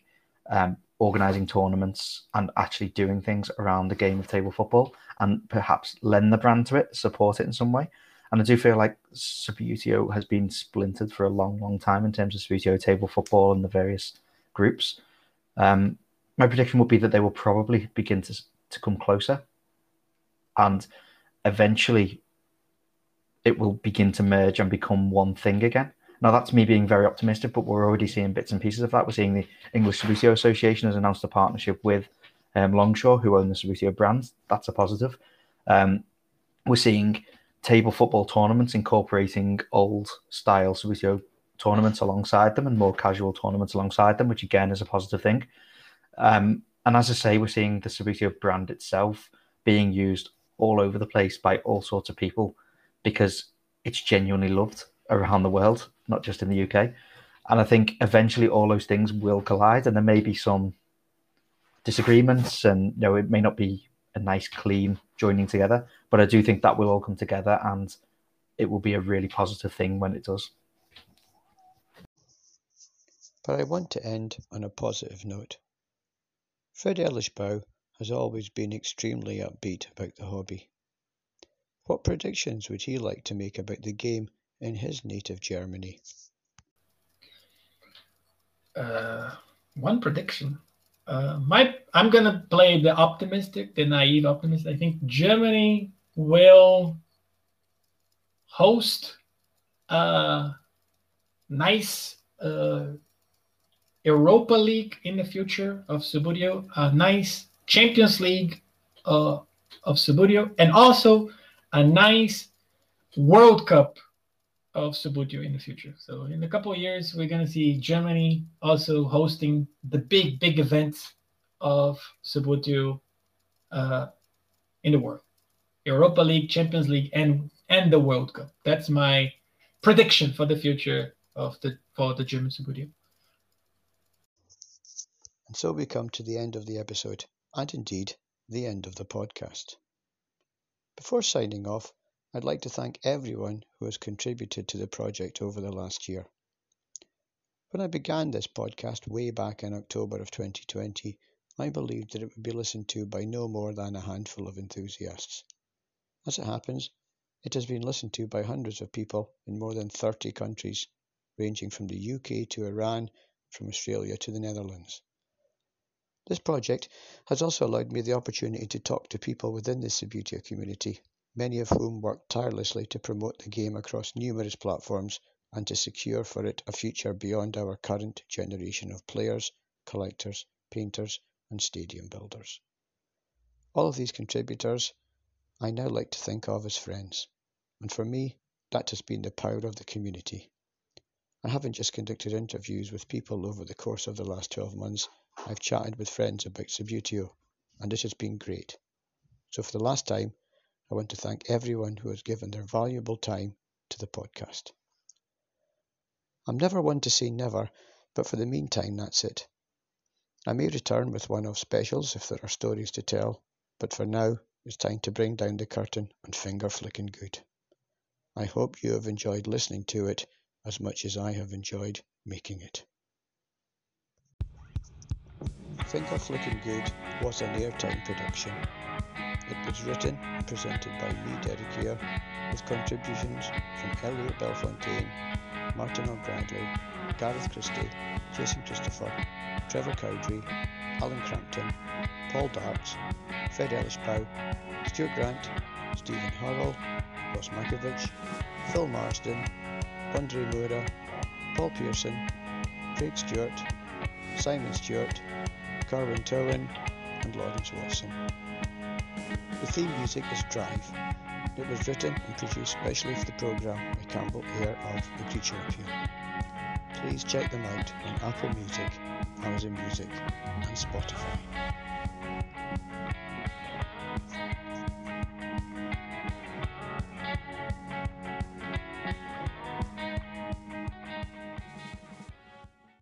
organising tournaments, and actually doing things around the game of table football, and perhaps lend the brand to it, support it in some way. And I do feel like Subbuteo has been splintered for a long, long time in terms of Subbuteo table football and the various groups. My prediction would be that they will probably begin to come closer, and eventually it will begin to merge and become one thing again. Now, that's me being very optimistic, but we're already seeing bits and pieces of that. We're seeing the English Subbuteo Association has announced a partnership with Longshore, who own the Subbuteo brand. That's a positive. We're seeing table football tournaments incorporating old style Subbuteo tournaments alongside them and more casual tournaments alongside them, which again is a positive thing. And as I say, we're seeing the Subbuteo brand itself being used all over the place by all sorts of people because it's genuinely loved around the world, not just in the UK. And I think eventually all those things will collide, and there may be some disagreements, and you know, it may not be a nice clean joining together, but I do think that will all come together, and it will be a really positive thing when it does. But I want to end on a positive note. Fred Ellisbaugh has always been extremely upbeat about the hobby. What predictions would he like to make about the game in his native Germany? One prediction. I'm going to play the optimistic, the naive optimist. I think Germany will host a nice Europa League in the future of Subbuteo, a nice Champions League of Subbuteo, and also a nice World Cup of Subbuteo in the future. So in a couple of years, we're going to see Germany also hosting the big, big events of Subbuteo in the world. Europa League, Champions League, and the World Cup. That's my prediction for the future of for the German Subbuteo. And so we come to the end of the episode, and indeed, the end of the podcast. Before signing off, I'd like to thank everyone who has contributed to the project over the last year. When I began this podcast way back in October of 2020, I believed that it would be listened to by no more than a handful of enthusiasts. As it happens, it has been listened to by hundreds of people in more than 30 countries, ranging from the UK to Iran, from Australia to the Netherlands. This project has also allowed me the opportunity to talk to people within the Subbuteo community many of whom worked tirelessly to promote the game across numerous platforms and to secure for it a future beyond our current generation of players, collectors, painters, and stadium builders. All of these contributors I now like to think of as friends, and for me, that has been the power of the community. I haven't just conducted interviews with people over the course of the last 12 months, I've chatted with friends about Subbuteo, and it has been great. So for the last time, I want to thank everyone who has given their valuable time to the podcast. I'm never one to say never, but for the meantime, that's it. I may return with one-off specials if there are stories to tell, but for now, it's time to bring down the curtain on Finger Flickin' Good. I hope you have enjoyed listening to it as much as I have enjoyed making it. Finger Flickin' Good was an Airtime production. It was written and presented by me, Derek Heer, with contributions from Elliot Belfontaine, Martin Og Bradley, Gareth Christie, Jason Christopher, Trevor Cowdrey, Alan Crampton, Paul Darx, Fred Ellisbaugh, Stuart Grant, Stephen Hurrell, Ross Mankovich, Phil Marsden, Andre Moura, Paul Pearson, Craig Stewart, Simon Stewart, Carwin Towin, and Lawrence Watson. The theme music is Drive. It was written and produced specially for the programme by Campbell Eyre of The Creature Appeal. Please check them out on Apple Music, Amazon Music, and Spotify.